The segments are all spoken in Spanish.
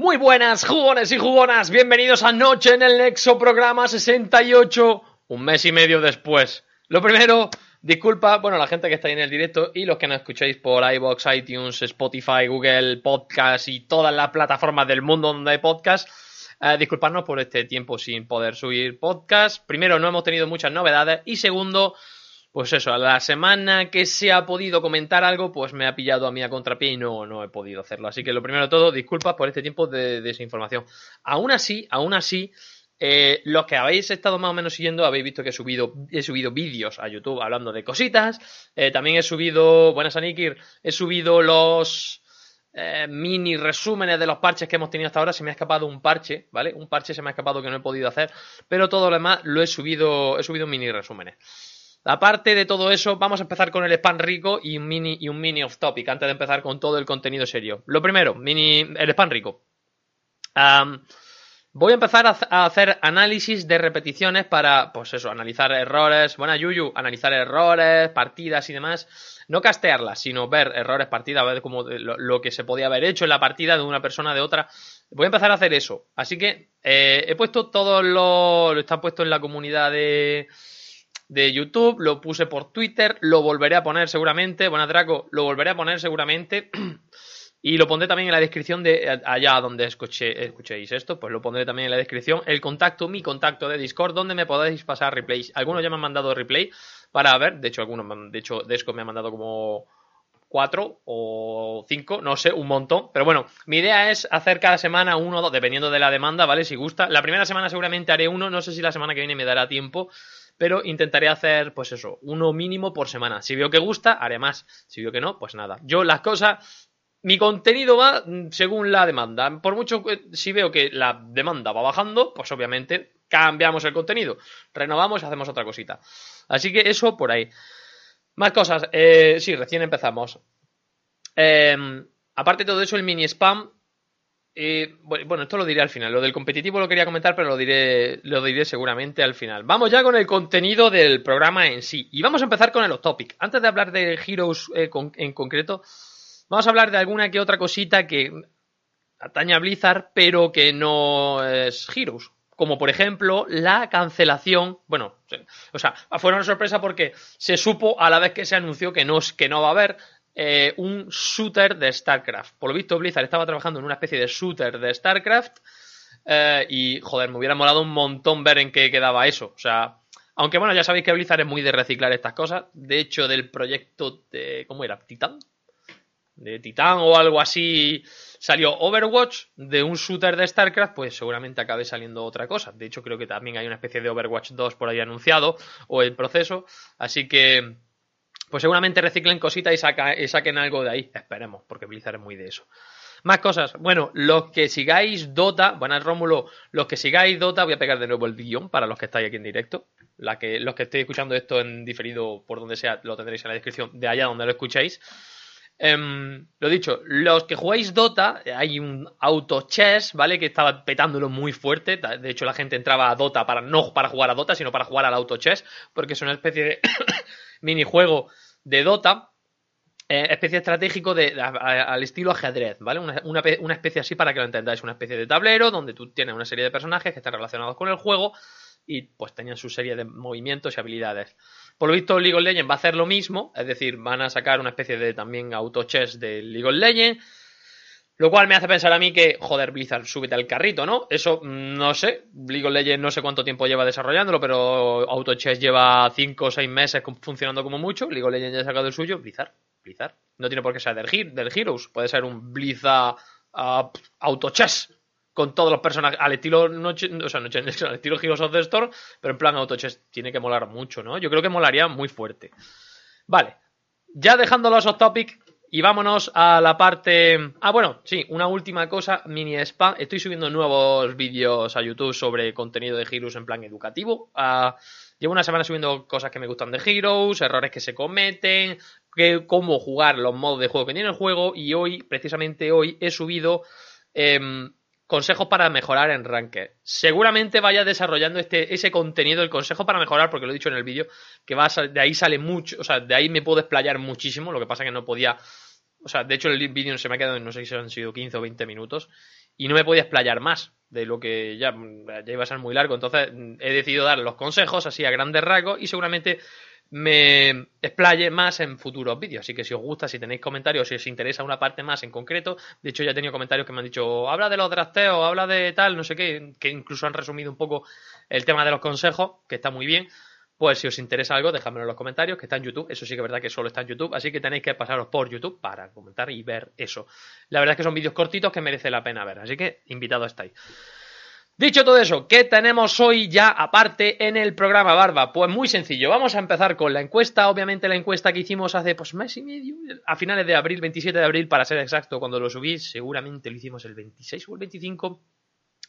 Muy buenas, jugones y jugonas, bienvenidos a Noche en el Nexo, programa 68, un mes y medio después. Lo primero, disculpa, bueno, la gente que está ahí en el directo y los que no escucháis por iVoox, iTunes, Spotify, Google Podcast y todas las plataformas del mundo donde hay podcast, disculparnos por este tiempo sin poder subir podcast. Primero, no hemos tenido muchas novedades y segundo, pues eso, a la semana que se ha podido comentar algo, pues me ha pillado a mí a contrapié y no he podido hacerlo. Así que lo primero de todo, disculpas por este tiempo de desinformación. Aún así, los que habéis estado más o menos siguiendo habéis visto que he subido vídeos a YouTube hablando de cositas. También he subido, buenas a Nikir, he subido los mini resúmenes de los parches que hemos tenido hasta ahora. Se me ha escapado un parche, ¿vale? Un parche se me ha escapado que no he podido hacer, pero todo lo demás lo he subido mini resúmenes. Aparte de todo eso, vamos a empezar con el spam rico y un mini off topic antes de empezar con todo el contenido serio. Lo primero, el spam rico. Voy a empezar a hacer análisis de repeticiones para, pues eso, analizar errores. Buena Yuyu, analizar errores, partidas y demás. No castearlas, sino ver errores, partidas, ver como lo que se podía haber hecho en la partida de una persona, de otra. Voy a empezar a hacer eso. Así que he puesto todo lo está puesto en la comunidad de YouTube, lo puse por Twitter, lo volveré a poner seguramente, buenas Draco, lo volveré a poner seguramente y lo pondré también en la descripción de allá donde escuchéis esto, pues lo pondré también en la descripción, mi contacto de Discord, donde me podéis pasar replays. Algunos ya me han mandado replay para ver, de hecho Desco me ha mandado como 4 o 5, no sé, un montón, pero bueno, mi idea es hacer cada semana 1 o 2, dependiendo de la demanda, ¿vale? Si gusta, la primera semana seguramente haré 1, no sé si la semana que viene me dará tiempo, pero intentaré hacer, pues eso, 1 mínimo por semana. Si veo que gusta, haré más. Si veo que no, pues nada. Yo las cosas, mi contenido va según la demanda. Por mucho, si veo que la demanda va bajando, pues obviamente cambiamos el contenido. Renovamos y hacemos otra cosita. Así que eso por ahí. Más cosas. Sí, recién empezamos. Aparte de todo eso, el mini spam. Bueno, esto lo diré al final. Lo del competitivo lo quería comentar, pero lo diré seguramente al final. Vamos ya con el contenido del programa en sí. Y vamos a empezar con el off topic. Antes de hablar de Heroes en concreto, vamos a hablar de alguna que otra cosita que atañe a Blizzard, pero que no es Heroes. Como por ejemplo la cancelación. Bueno, o sea, fue una sorpresa porque se supo a la vez que se anunció que no va a haber un shooter de StarCraft. Por lo visto, Blizzard estaba trabajando en una especie de shooter de StarCraft y, joder, me hubiera molado un montón ver en qué quedaba eso. O sea, aunque bueno, ya sabéis que Blizzard es muy de reciclar estas cosas. De hecho, del proyecto de, ¿cómo era? ¿Titán? De Titán o algo así salió Overwatch. De un shooter de StarCraft, pues seguramente acabe saliendo otra cosa. De hecho, creo que también hay una especie de Overwatch 2 por ahí anunciado o en proceso. Así que pues seguramente reciclen cositas y saquen algo de ahí. Esperemos, porque Blizzard es muy de eso. Más cosas. Bueno, los que sigáis Dota... Buenas, Rómulo. Los que sigáis Dota... Voy a pegar de nuevo el guión para los que estáis aquí en directo. Los que estéis escuchando esto en diferido, por donde sea, lo tendréis en la descripción de allá donde lo escuchéis. Lo dicho, los que jugáis Dota, hay un auto chess, ¿vale? Que estaba petándolo muy fuerte. De hecho, la gente entraba a Dota no para jugar a Dota, sino para jugar al auto chess, porque es una especie de minijuego de Dota, especie estratégico al estilo ajedrez, ¿vale? Una especie así, para que lo entendáis, una especie de tablero donde tú tienes una serie de personajes que están relacionados con el juego y pues tenían su serie de movimientos y habilidades. Por lo visto, League of Legends va a hacer lo mismo, es decir, van a sacar una especie de también auto chess de League of Legends. Lo cual me hace pensar a mí que, joder, Blizzard, súbete al carrito, ¿no? Eso, no sé. League of Legends no sé cuánto tiempo lleva desarrollándolo, pero AutoChess lleva 5 o 6 meses funcionando como mucho. League of Legends ya ha sacado el suyo. Blizzard. No tiene por qué ser del Heroes. Puede ser un Blizzard AutoChess con todos los personajes al estilo al estilo Heroes of the Storm, pero en plan AutoChess. Tiene que molar mucho, ¿no? Yo creo que molaría muy fuerte. Vale. Ya dejando los off-topic... Y vámonos a la parte... Ah, bueno, sí, una última cosa, mini spam. Estoy subiendo nuevos vídeos a YouTube sobre contenido de Heroes en plan educativo. Llevo una semana subiendo cosas que me gustan de Heroes, errores que se cometen, cómo jugar los modos de juego que tiene el juego. Y hoy, precisamente hoy, he subido consejos para mejorar en Ranked. Seguramente vaya desarrollando ese contenido, el consejo para mejorar, porque lo he dicho en el vídeo, que de ahí sale mucho, o sea, de ahí me puedo explayar muchísimo, lo que pasa que no podía, o sea, de hecho el vídeo se me ha quedado, no sé si han sido 15 o 20 minutos, y no me podía explayar más de lo que ya iba a ser muy largo, entonces he decidido dar los consejos así a grandes rasgos y seguramente me explaye más en futuros vídeos, así que si os gusta, si tenéis comentarios, si os interesa una parte más en concreto, de hecho ya he tenido comentarios que me han dicho, habla de los drafteos, habla de tal, no sé qué, que incluso han resumido un poco el tema de los consejos, que está muy bien. Pues si os interesa algo, dejadmelo en los comentarios, que está en YouTube, eso sí que es verdad que solo está en YouTube, así que tenéis que pasaros por YouTube para comentar y ver eso. La verdad es que son vídeos cortitos que merece la pena ver, así que invitados estáis. Dicho todo eso, ¿qué tenemos hoy ya aparte en el programa, Barba? Pues muy sencillo, vamos a empezar con la encuesta, obviamente la encuesta que hicimos hace mes y medio, a finales de abril, 27 de abril para ser exacto, cuando lo subí, seguramente lo hicimos el 26 o el 25,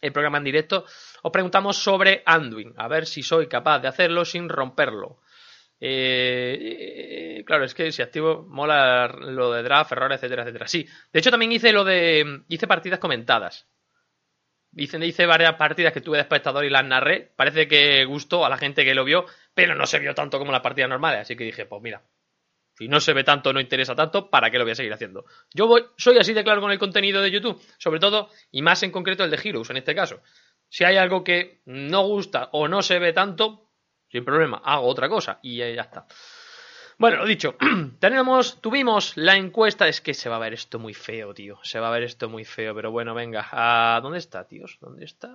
el programa en directo, os preguntamos sobre Anduin, a ver si soy capaz de hacerlo sin romperlo. Claro, es que si activo mola lo de draft, error, etcétera, etcétera. Sí, de hecho también hice partidas comentadas. Hice varias partidas que tuve de espectador y las narré. Parece que gustó a la gente que lo vio, pero no se vio tanto como las partidas normales. Así que dije, pues mira, si no se ve tanto, no interesa tanto, ¿para qué lo voy a seguir haciendo? Soy así de claro con el contenido de YouTube, sobre todo, y más en concreto el de Heroes en este caso. Si hay algo que no gusta o no se ve tanto, sin problema, hago otra cosa y ya está. Bueno, lo dicho, tuvimos la encuesta, es que se va a ver esto muy feo, tío, se va a ver esto muy feo, pero bueno, venga, ¿dónde está, tíos? ¿Dónde está?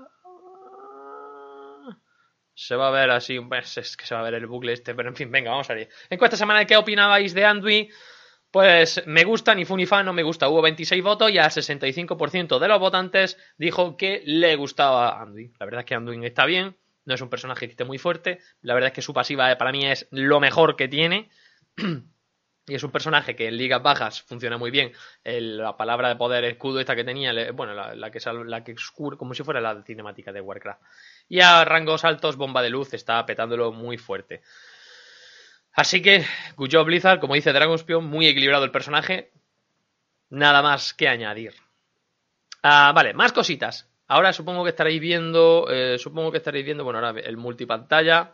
Se va a ver así, es que se va a ver el bucle este, pero en fin, venga, vamos a ver. Encuesta semanal, ¿qué opinabais de Anduin? Pues me gusta, ni fu ni fa, no me gusta, hubo 26 votos y al 65% de los votantes dijo que le gustaba Anduin. La verdad es que Anduin está bien, no es un personaje que esté muy fuerte, la verdad es que su pasiva para mí es lo mejor que tiene. Y es un personaje que en ligas bajas funciona muy bien. La palabra de poder escudo esta que tenía, bueno, la que escurre, como si fuera la cinemática de Warcraft. Y a rangos altos, bomba de luz, está petándolo muy fuerte. Así que, good job Blizzard, como dice Dragonspion, muy equilibrado el personaje. Nada más que añadir. Vale, más cositas. Ahora supongo que estaréis viendo, bueno, ahora el multipantalla.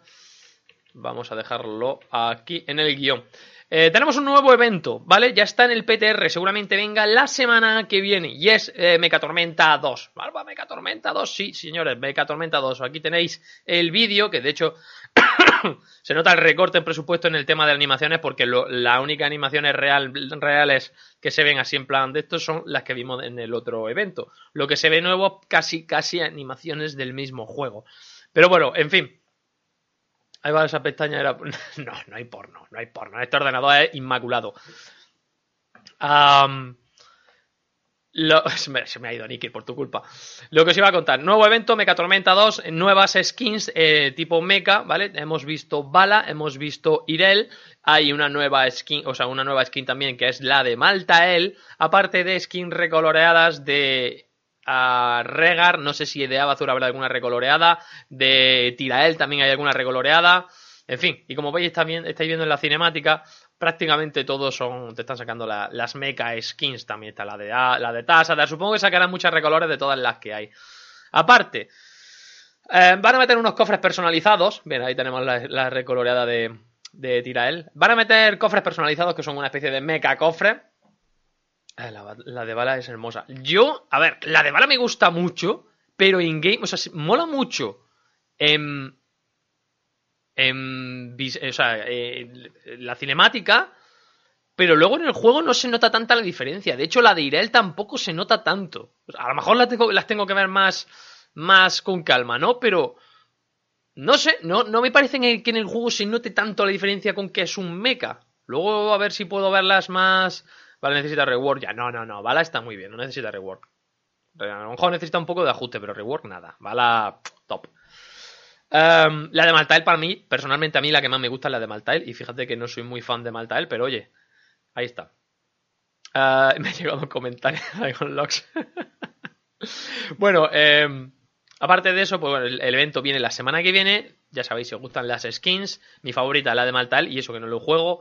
Vamos a dejarlo aquí en el guión. Tenemos un nuevo evento, ¿vale? Ya está en el PTR, seguramente venga la semana que viene. Y es Mecha Tormenta 2. ¿Barba Mecha Tormenta 2? Sí, señores, Mecha Tormenta 2. Aquí tenéis el vídeo, que de hecho se nota el recorte en presupuesto en el tema de animaciones, porque las únicas animaciones reales que se ven así en plan de estos son las que vimos en el otro evento. Lo que se ve nuevo, casi animaciones del mismo juego. Pero bueno, en fin. Ahí va esa pestaña, era... No, no hay porno. Este ordenador es inmaculado. Se me ha ido Nicky por tu culpa. Lo que os iba a contar. Nuevo evento, Mecha Tormenta 2. Nuevas skins tipo Mecha, ¿vale? Hemos visto Bala, hemos visto Tirael. Hay una nueva skin, o sea, una nueva skin también que es la de Maltael. Aparte de skins recoloreadas de... Regar, no sé si de Abazur habrá alguna recoloreada, de Tirael también hay alguna recoloreada, en fin, y como veis estáis viendo en la cinemática, prácticamente todos te están sacando las mecha skins, también está la de Tasa Dar, supongo que sacarán muchas recolores de todas las que hay. Aparte, van a meter unos cofres personalizados, bien, ahí tenemos la recoloreada de Tirael, van a meter cofres personalizados que son una especie de mecha cofre. La de Bala es hermosa. Yo, a ver, la de Bala me gusta mucho, pero in-game, o sea, mola mucho. La cinemática, Pero luego en el juego no se nota tanta la diferencia. De hecho, la de Tirael tampoco se nota tanto. A lo mejor las tengo que ver más con calma, ¿no? Pero no sé, no me parece que en el juego se note tanto la diferencia con que es un mecha. Luego a ver si puedo verlas más. Vale, necesita reward ya. No, Bala está muy bien, no necesita reward. A lo mejor necesita un poco de ajuste, pero reward nada. Bala, top. La de Maltael para mí, personalmente a mí la que más me gusta es la de Maltael. Y fíjate que no soy muy fan de Maltael, pero oye, ahí está. Me ha llegado un comentario con Lox. Bueno, aparte de eso, pues bueno, el evento viene la semana que viene. Ya sabéis, si os gustan las skins, mi favorita es la de Maltael, y eso que no lo juego.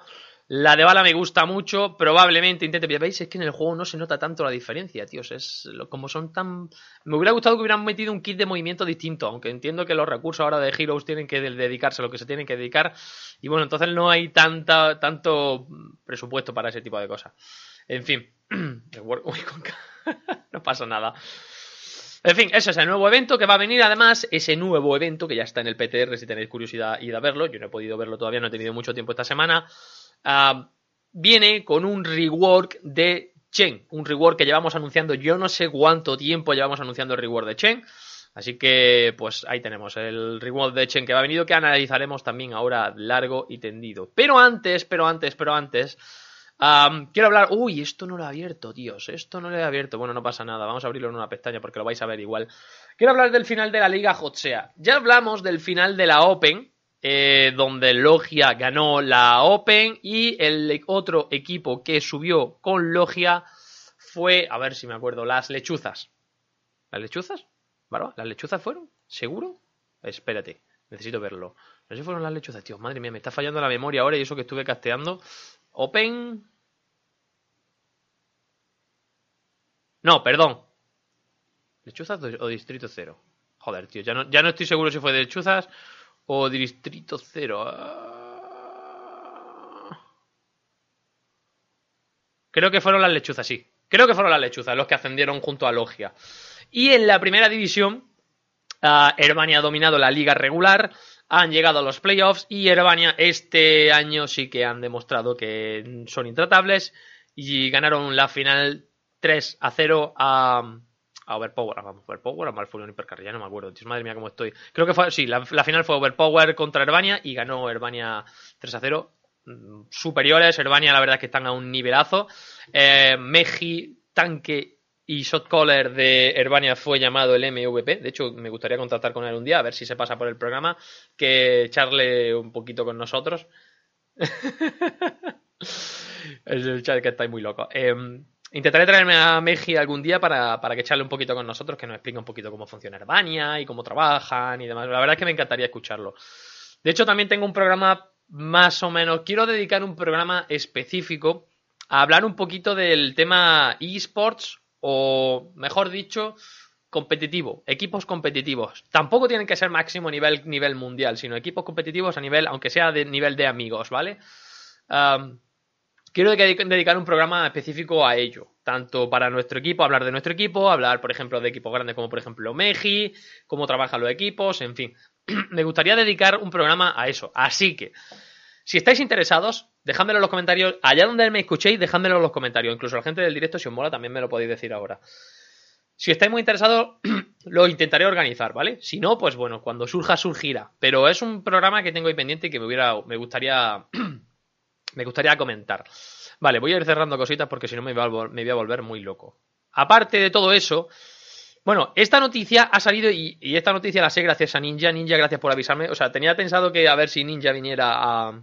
La de Bala me gusta mucho, probablemente intente... ¿Veis? Es que en el juego no se nota tanto la diferencia, tíos. Es como son tan... Me hubiera gustado que hubieran metido un kit de movimiento distinto, aunque entiendo que los recursos ahora de Heroes tienen que dedicarse a lo que se tienen que dedicar. Y bueno, entonces no hay tanto presupuesto para ese tipo de cosas. En fin. No pasa nada. En fin, ese es el nuevo evento que va a venir. Además, ese nuevo evento que ya está en el PTR, si tenéis curiosidad, id a verlo. Yo no he podido verlo todavía, no he tenido mucho tiempo esta semana. Viene con un rework de Chen. Un rework que llevamos anunciando, yo no sé cuánto tiempo llevamos anunciando el rework de Chen. Así que, pues ahí tenemos el rework de Chen que va a venir, que analizaremos también ahora largo y tendido. Pero antes... quiero hablar... Uy, esto no lo he abierto, tíos. Bueno, no pasa nada. Vamos a abrirlo en una pestaña porque lo vais a ver igual. Quiero hablar del final de la Liga Hotsea. Ya hablamos del final de la Open, donde Logia ganó la Open, y el otro equipo que subió con Logia fue... A ver si me acuerdo. Las Lechuzas. ¿Las Lechuzas? ¿Barba? ¿Las Lechuzas fueron? ¿Seguro? Espérate. Necesito verlo. No sé si fueron las Lechuzas, tíos. Madre mía, me está fallando la memoria ahora y eso que estuve casteando. Open. No, perdón. ¿Lechuzas o Distrito 0? Joder, tío, ya no estoy seguro si fue de Lechuzas o Distrito 0. Creo que fueron las Lechuzas, sí. Creo que fueron las Lechuzas los que ascendieron junto a Logia. Y en la primera división, Herbania ha dominado la liga regular. Han llegado a los playoffs y Herbania este año sí que han demostrado que son intratables y ganaron la final 3-0 a Overpower. ¿Overpower o Malfurion Hipercar? Ya no me acuerdo, tío, madre mía cómo estoy. Creo que fue, sí, la final fue Overpower contra Herbania y ganó Herbania 3-0. Superiores, Herbania la verdad es que están a un nivelazo. Meji, tanque y shotcaller de Herbania fue llamado el MVP. De hecho, me gustaría contactar con él un día, a ver si se pasa por el programa, que charle un poquito con nosotros. Es el chat que estáis muy locos. Intentaré traerme a Meji algún día para que charle un poquito con nosotros, que nos explique un poquito cómo funciona Herbania y cómo trabajan y demás. La verdad es que me encantaría escucharlo. De hecho, también tengo un programa más o menos... Quiero dedicar un programa específico a hablar un poquito del tema eSports, o mejor dicho, competitivo, equipos competitivos. Tampoco tienen que ser máximo nivel mundial, sino equipos competitivos a nivel, aunque sea de nivel de amigos, ¿vale? Quiero dedicar un programa específico a ello, tanto para nuestro equipo, hablar de nuestro equipo, hablar, por ejemplo, de equipos grandes como, por ejemplo, Meji, cómo trabajan los equipos, en fin. Me gustaría dedicar un programa a eso, así que... Si estáis interesados, dejádmelo en los comentarios. Allá donde me escuchéis, dejádmelo en los comentarios. Incluso la gente del directo, si os mola, también me lo podéis decir ahora. Si estáis muy interesados, lo intentaré organizar, ¿vale? Si no, pues bueno, cuando surgirá. Pero es un programa que tengo ahí pendiente y que me gustaría comentar. Vale, voy a ir cerrando cositas porque si no me voy a volver muy loco. Aparte de todo eso... Bueno, esta noticia ha salido y esta noticia la sé gracias a Ninja. Ninja, gracias por avisarme. O sea, tenía pensado que a ver si Ninja viniera a...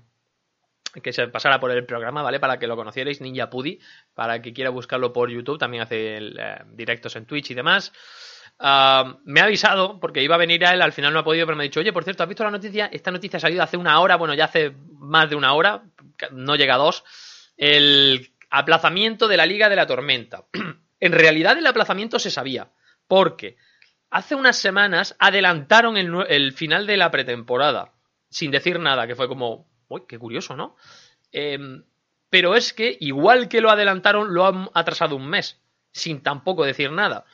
que se pasara por el programa, ¿vale? Para que lo conocierais, Ninja Pudi, para que quiera buscarlo por YouTube, también hace directos en Twitch y demás. Me ha avisado, porque iba a venir a él, al final no ha podido, pero me ha dicho, oye, por cierto, ¿has visto la noticia? Esta noticia ha salido hace una hora, bueno, ya hace más de una hora, no llega a dos, el aplazamiento de la Liga de la Tormenta. En realidad el aplazamiento se sabía, porque hace unas semanas adelantaron el final de la pretemporada, sin decir nada, que fue como... Uy, qué curioso, ¿no? Pero es que, igual que lo adelantaron, lo han atrasado un mes, sin tampoco decir nada.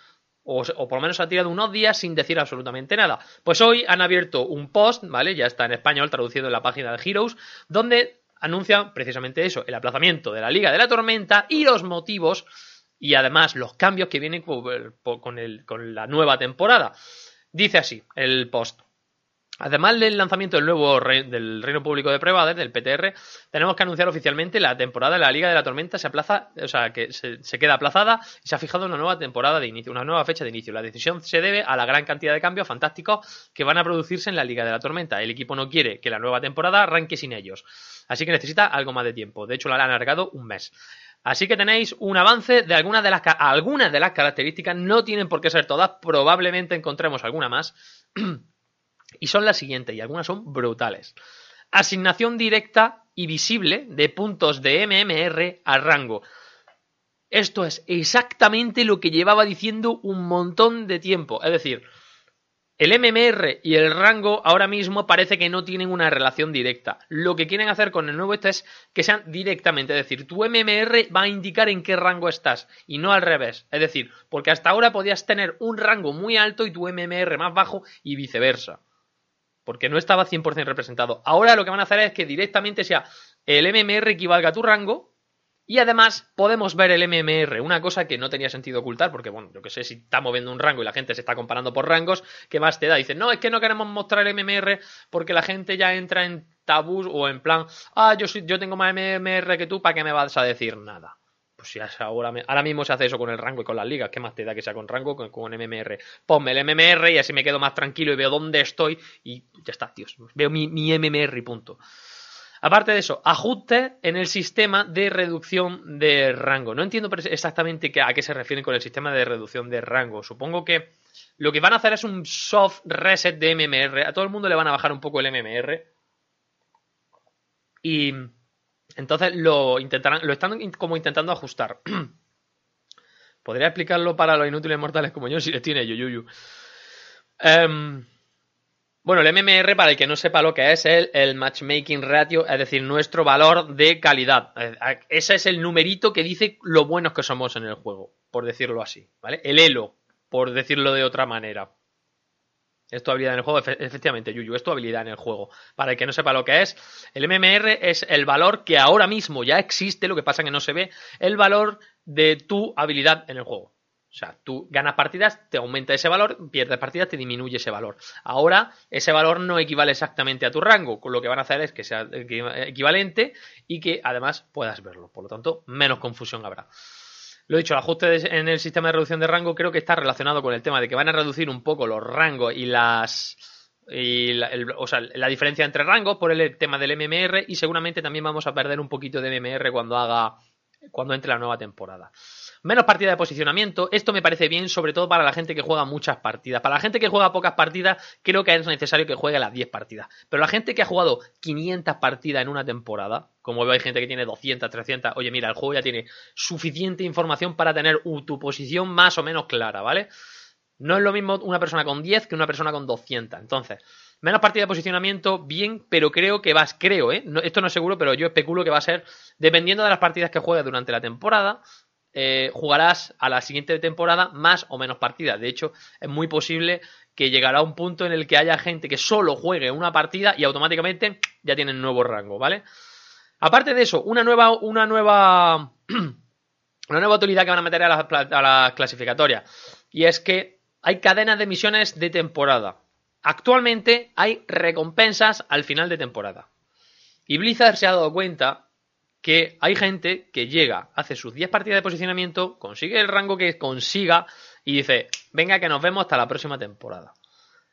O por lo menos ha tirado unos días sin decir absolutamente nada. Pues hoy han abierto un post, ¿vale? Ya está en español, traducido en la página de Heroes, donde anuncian precisamente eso, el aplazamiento de la Liga de la Tormenta y los motivos y además los cambios que vienen con la nueva temporada. Dice así el post. Además del lanzamiento del nuevo del Reino Público de Prueba, del PTR, tenemos que anunciar oficialmente la temporada de la Liga de la Tormenta se aplaza, o sea, que se queda aplazada y se ha fijado una nueva temporada de inicio, una nueva fecha de inicio. La decisión se debe a la gran cantidad de cambios fantásticos que van a producirse en la Liga de la Tormenta. El equipo no quiere que la nueva temporada arranque sin ellos, así que necesita algo más de tiempo. De hecho, la han alargado un mes. Así que tenéis un avance de algunas de las características, no tienen por qué ser todas, probablemente encontremos alguna más. Y son las siguientes, y algunas son brutales. Asignación directa y visible de puntos de MMR a rango. Esto es exactamente lo que llevaba diciendo un montón de tiempo. Es decir, el MMR y el rango ahora mismo parece que no tienen una relación directa. Lo que quieren hacer con el nuevo este es que sean directamente. Es decir, tu MMR va a indicar en qué rango estás y no al revés. Es decir, porque hasta ahora podías tener un rango muy alto y tu MMR más bajo y viceversa, porque no estaba 100% representado. Ahora lo que van a hacer es que directamente sea el MMR equivalga a tu rango y además podemos ver el MMR, una cosa que no tenía sentido ocultar, porque bueno, yo que sé, si está moviendo un rango y la gente se está comparando por rangos, ¿qué más te da? Dicen, no, es que no queremos mostrar el MMR porque la gente ya entra en tabús o en plan, yo tengo más MMR que tú, ¿para qué me vas a decir nada? Pues si ahora mismo se hace eso con el rango y con las ligas, ¿qué más te da que sea con rango con MMR? Ponme el MMR y así me quedo más tranquilo y veo dónde estoy y ya está, tíos. Veo mi MMR y punto. Aparte de eso, ajustes en el sistema de reducción de rango. No entiendo exactamente a qué se refieren con el sistema de reducción de rango. Supongo que lo que van a hacer es un soft reset de MMR. A todo el mundo le van a bajar un poco el MMR. Y entonces lo están intentando ajustar. Podría explicarlo para los inútiles mortales como yo si les tiene Yuyuyu. Bueno, el MMR, para el que no sepa lo que es, el matchmaking ratio, es decir, nuestro valor de calidad. Ese es el numerito que dice lo buenos que somos en el juego, por decirlo así, ¿vale? El elo, por decirlo de otra manera. Es tu habilidad en el juego, efectivamente, Yuyu, es tu habilidad en el juego. Para el que no sepa lo que es, el MMR es el valor que ahora mismo ya existe, lo que pasa que no se ve, el valor de tu habilidad en el juego. O sea, tú ganas partidas, te aumenta ese valor, pierdes partidas, te disminuye ese valor. Ahora, ese valor no equivale exactamente a tu rango, lo que van a hacer es que sea equivalente y que además puedas verlo. Por lo tanto, menos confusión habrá. Lo dicho, el ajuste en el sistema de reducción de rango creo que está relacionado con el tema de que van a reducir un poco los rangos y la diferencia entre rangos por el tema del MMR y seguramente también vamos a perder un poquito de MMR cuando entre la nueva temporada. Menos partida de posicionamiento. Esto me parece bien, sobre todo para la gente que juega muchas partidas. Para la gente que juega pocas partidas, creo que es necesario que juegue las 10 partidas. Pero la gente que ha jugado 500 partidas en una temporada, como veo hay gente que tiene 200, 300... Oye, mira, el juego ya tiene suficiente información para tener tu posición más o menos clara, ¿vale? No es lo mismo una persona con 10 que una persona con 200. Entonces, menos partida de posicionamiento, bien, pero creo, no, esto no es seguro, pero yo especulo que va a ser, dependiendo de las partidas que juegues durante la temporada, jugarás a la siguiente temporada más o menos partidas. De hecho, es muy posible que llegará un punto en el que haya gente que solo juegue una partida y automáticamente ya tienen nuevo rango, ¿vale? Aparte de eso, una nueva utilidad que van a meter a las clasificatorias, y es que hay cadenas de misiones de temporada. Actualmente hay recompensas al final de temporada y Blizzard se ha dado cuenta que hay gente que llega, hace sus 10 partidas de posicionamiento, consigue el rango que consiga y dice, venga que nos vemos hasta la próxima temporada.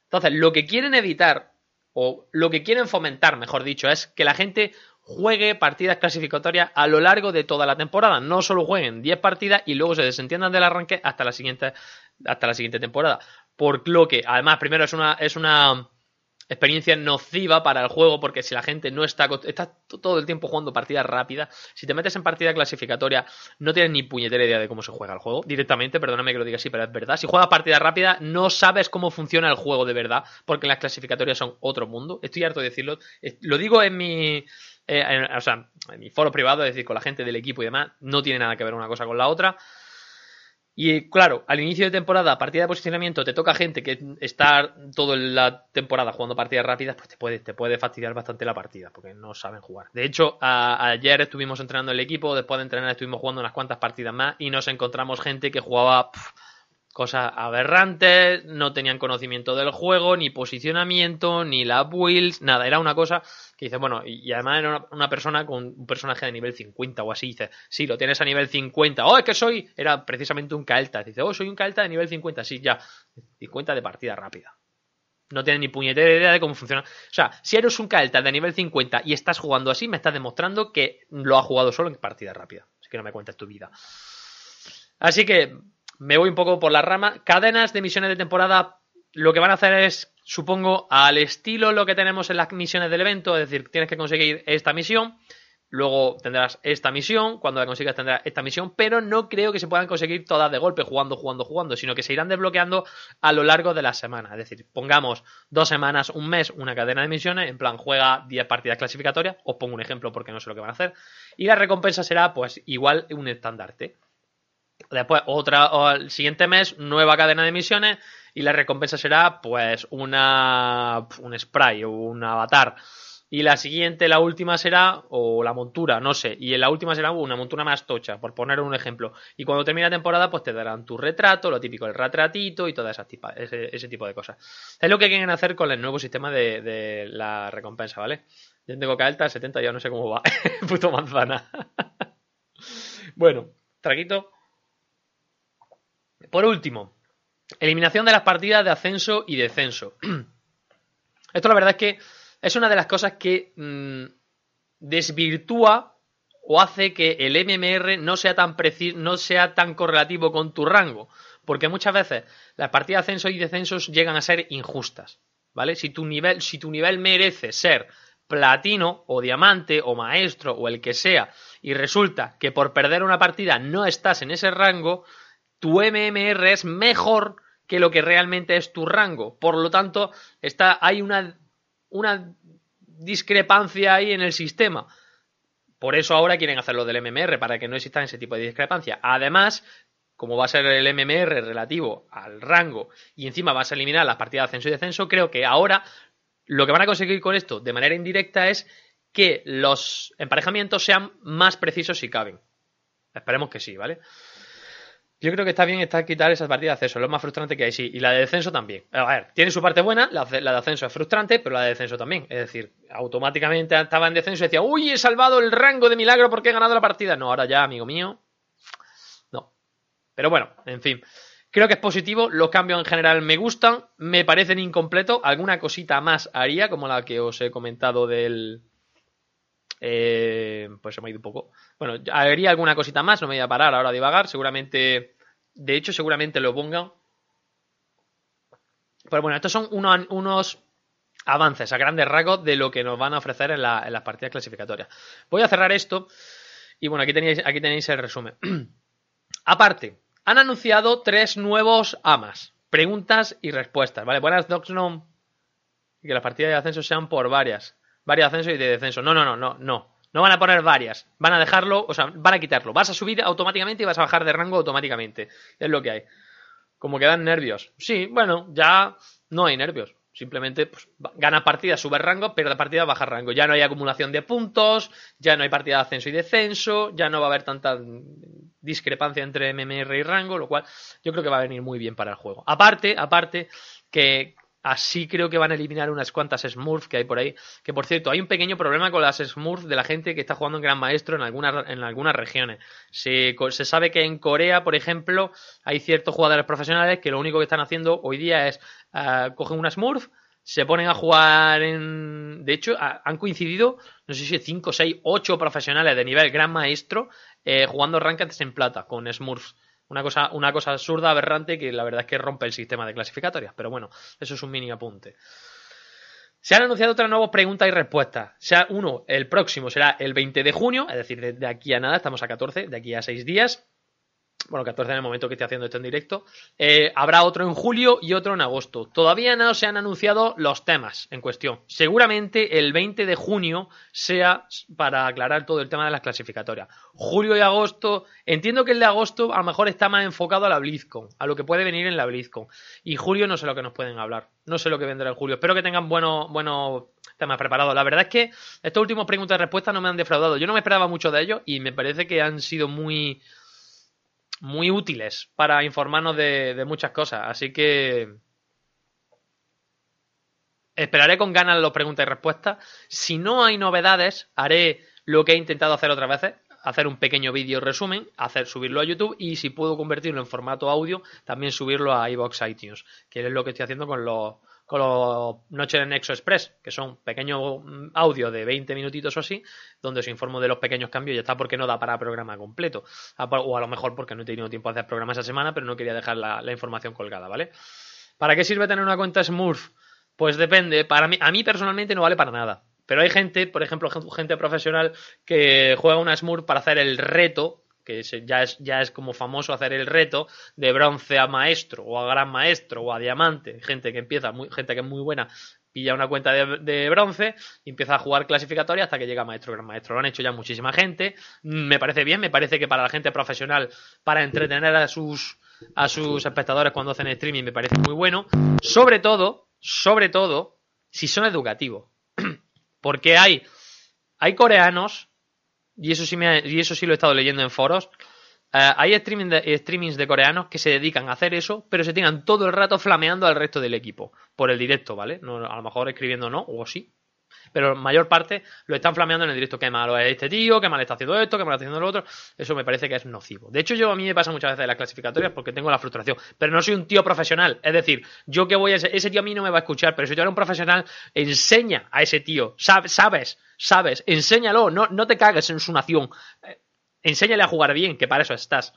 Entonces, lo que quieren evitar, o lo que quieren fomentar, mejor dicho, es que la gente juegue partidas clasificatorias a lo largo de toda la temporada. No solo jueguen 10 partidas y luego se desentiendan del arranque hasta la siguiente temporada. Por lo que, además, primero es una experiencia nociva para el juego, porque si la gente no está todo el tiempo jugando partidas rápidas, si te metes en partida clasificatoria no tienes ni puñetera idea de cómo se juega el juego directamente, perdóname que lo diga así, pero es verdad. Si juegas partidas rápidas no sabes cómo funciona el juego de verdad, porque las clasificatorias son otro mundo. Estoy harto de decirlo, lo digo en mi foro privado, es decir, con la gente del equipo y demás, no tiene nada que ver una cosa con la otra. Y claro, al inicio de temporada, partida de posicionamiento, te toca gente que está toda la temporada jugando partidas rápidas, pues te puede fastidiar bastante la partida, porque no saben jugar. De hecho, ayer estuvimos entrenando el equipo, después de entrenar estuvimos jugando unas cuantas partidas más y nos encontramos gente que jugaba cosas aberrantes, no tenían conocimiento del juego, ni posicionamiento, ni las builds, nada. Era una cosa que dices, bueno, y además era una persona con un personaje de nivel 50 o así. Dices, sí, lo tienes a nivel 50. Oh, es que soy... Era precisamente un Caeltas. Dices, oh, soy un Caeltas de nivel 50. Sí, ya. 50 de partida rápida. No tienes ni puñetera idea de cómo funciona. O sea, si eres un Caeltas de nivel 50 y estás jugando así, me estás demostrando que lo has jugado solo en partida rápida. Así que no me cuentes tu vida. Así que... me voy un poco por la rama. Cadenas de misiones de temporada, lo que van a hacer es, supongo, al estilo lo que tenemos en las misiones del evento, es decir, tienes que conseguir esta misión, luego tendrás esta misión, cuando la consigas tendrás esta misión, pero no creo que se puedan conseguir todas de golpe, jugando, sino que se irán desbloqueando a lo largo de la semana. Es decir, pongamos 2 semanas, un mes, una cadena de misiones, en plan, juega 10 partidas clasificatorias, os pongo un ejemplo porque no sé lo que van a hacer, y la recompensa será, pues, igual un estandarte. Después, el siguiente mes, nueva cadena de misiones y la recompensa será, pues, un spray o un avatar. Y la última será, o la montura, no sé. Y la última será una montura más tocha, por poner un ejemplo. Y cuando termine la temporada, pues te darán tu retrato, lo típico, el retratito y todas ese tipo de cosas. Es lo que quieren hacer con el nuevo sistema de la recompensa, ¿vale? Yo tengo que alta 70, ya no sé cómo va. Puto manzana. Bueno, traguito. Por último, eliminación de las partidas de ascenso y descenso. Esto la verdad es que es una de las cosas que desvirtúa o hace que el MMR no sea tan preciso, no sea tan correlativo con tu rango. Porque muchas veces las partidas de ascenso y descensos llegan a ser injustas, ¿vale? Si tu nivel merece ser platino o diamante o maestro o el que sea y resulta que por perder una partida no estás en ese rango, tu MMR es mejor que lo que realmente es tu rango. Por lo tanto, hay una discrepancia ahí en el sistema. Por eso ahora quieren hacerlo del MMR, para que no exista ese tipo de discrepancia. Además, como va a ser el MMR relativo al rango y encima vas a eliminar las partidas de ascenso y descenso, creo que ahora lo que van a conseguir con esto de manera indirecta es que los emparejamientos sean más precisos si caben. Esperemos que sí, ¿vale? Yo creo que está bien quitar esas partidas de ascenso, lo más frustrante que hay, sí. Y la de descenso también. A ver, tiene su parte buena, la de ascenso es frustrante, pero la de descenso también. Es decir, automáticamente estaba en descenso y decía, uy, he salvado el rango de milagro porque he ganado la partida. No, ahora ya, amigo mío, no. Pero bueno, en fin. Creo que es positivo, los cambios en general me gustan, me parecen incompletos. Alguna cosita más haría, como la que os he comentado del... pues se me ha ido un poco. Bueno, haría alguna cosita más, no me voy a parar ahora a divagar. Seguramente, de hecho, lo pongan. Pero bueno, estos son unos avances a grandes rasgos de lo que nos van a ofrecer en las partidas clasificatorias. Voy a cerrar esto. Y bueno, aquí tenéis el resumen. Aparte, han anunciado 3 nuevos amas. Preguntas y respuestas, ¿vale? Buenas, Doxnom. Y que las partidas de ascenso sean por varias de ascenso y de descenso. No van a poner varias, van a dejarlo, o sea, van a quitarlo, vas a subir automáticamente y vas a bajar de rango automáticamente, es lo que hay. Como que dan nervios, sí, bueno, ya no hay nervios, simplemente pues, ganas partidas, subes rango, pierdes partidas, bajas rango, ya no hay acumulación de puntos, ya no hay partida de ascenso y descenso, ya no va a haber tanta discrepancia entre MMR y rango, lo cual yo creo que va a venir muy bien para el juego. Aparte que... Así creo que van a eliminar unas cuantas Smurf que hay por ahí. Que por cierto, hay un pequeño problema con las Smurf de la gente que está jugando en Gran Maestro en algunas regiones. Se sabe que en Corea, por ejemplo, hay ciertos jugadores profesionales que lo único que están haciendo hoy día es cogen una Smurf, se ponen a jugar en... De hecho, han coincidido, no sé si 5, 6, 8 profesionales de nivel Gran Maestro jugando rankeds en plata con Smurfs. Una cosa absurda, aberrante, que la verdad es que rompe el sistema de clasificatorias. Pero bueno, eso es un mini apunte. Se han anunciado 3 nuevas preguntas y respuestas. Uno, el próximo será el 20 de junio, es decir, de aquí a nada, estamos a 14, de aquí a 6 días. Bueno, 14 en el momento que esté haciendo esto en directo. Habrá otro en julio y otro en agosto. Todavía no se han anunciado los temas en cuestión. Seguramente el 20 de junio sea para aclarar todo el tema de las clasificatorias. Julio y agosto. Entiendo que el de agosto a lo mejor está más enfocado a la BlizzCon, a lo que puede venir en la BlizzCon. Y julio no sé lo que nos pueden hablar. No sé lo que vendrá en julio. Espero que tengan buenos temas preparados. La verdad es que estos últimos preguntas y respuestas no me han defraudado. Yo no me esperaba mucho de ellos y me parece que han sido muy útiles para informarnos de muchas cosas, así que esperaré con ganas las preguntas y respuestas. Si no hay novedades, haré lo que he intentado hacer otras veces, hacer un pequeño vídeo resumen, subirlo a YouTube y si puedo convertirlo en formato audio, también subirlo a iVoox, iTunes, que es lo que estoy haciendo con los Noche en el Nexo Express, que son pequeños audios de 20 minutitos o así, donde os informo de los pequeños cambios. Ya está, porque no da para programa completo, o a lo mejor porque no he tenido tiempo de hacer programa esa semana, pero no quería dejar la información colgada, ¿vale? ¿Para qué sirve tener una cuenta Smurf? Pues depende. Para mí, a mí personalmente no vale para nada, pero hay gente, por ejemplo, gente profesional que juega una Smurf para hacer el reto, que ya es como famoso hacer el reto de bronce a maestro o a gran maestro o a diamante. Gente que empieza, gente que es muy buena, pilla una cuenta de bronce y empieza a jugar clasificatoria hasta que llega maestro o gran maestro. Lo han hecho ya muchísima gente. Me parece bien, me parece que para la gente profesional, para entretener a sus espectadores cuando hacen streaming, me parece muy bueno. Sobre todo, si son educativos. Porque hay coreanos. Y eso sí lo he estado leyendo en foros. Hay streamings de coreanos que se dedican a hacer eso, pero se tiran todo el rato flameando al resto del equipo por el directo, ¿vale? No, a lo mejor escribiendo no, o sí, pero en mayor parte lo están flameando en el directo. Qué malo es este tío, qué mal está haciendo esto, qué mal está haciendo lo otro. Eso me parece que es nocivo. De hecho, a mí me pasa muchas veces en las clasificatorias porque tengo la frustración, pero no soy un tío profesional. Es decir, yo que voy a ese tío a mí no me va a escuchar, pero si tú eres un profesional, enseña a ese tío, ¿sabes? Enséñalo, no te cagues en su nación. Enséñale a jugar bien, que para eso estás.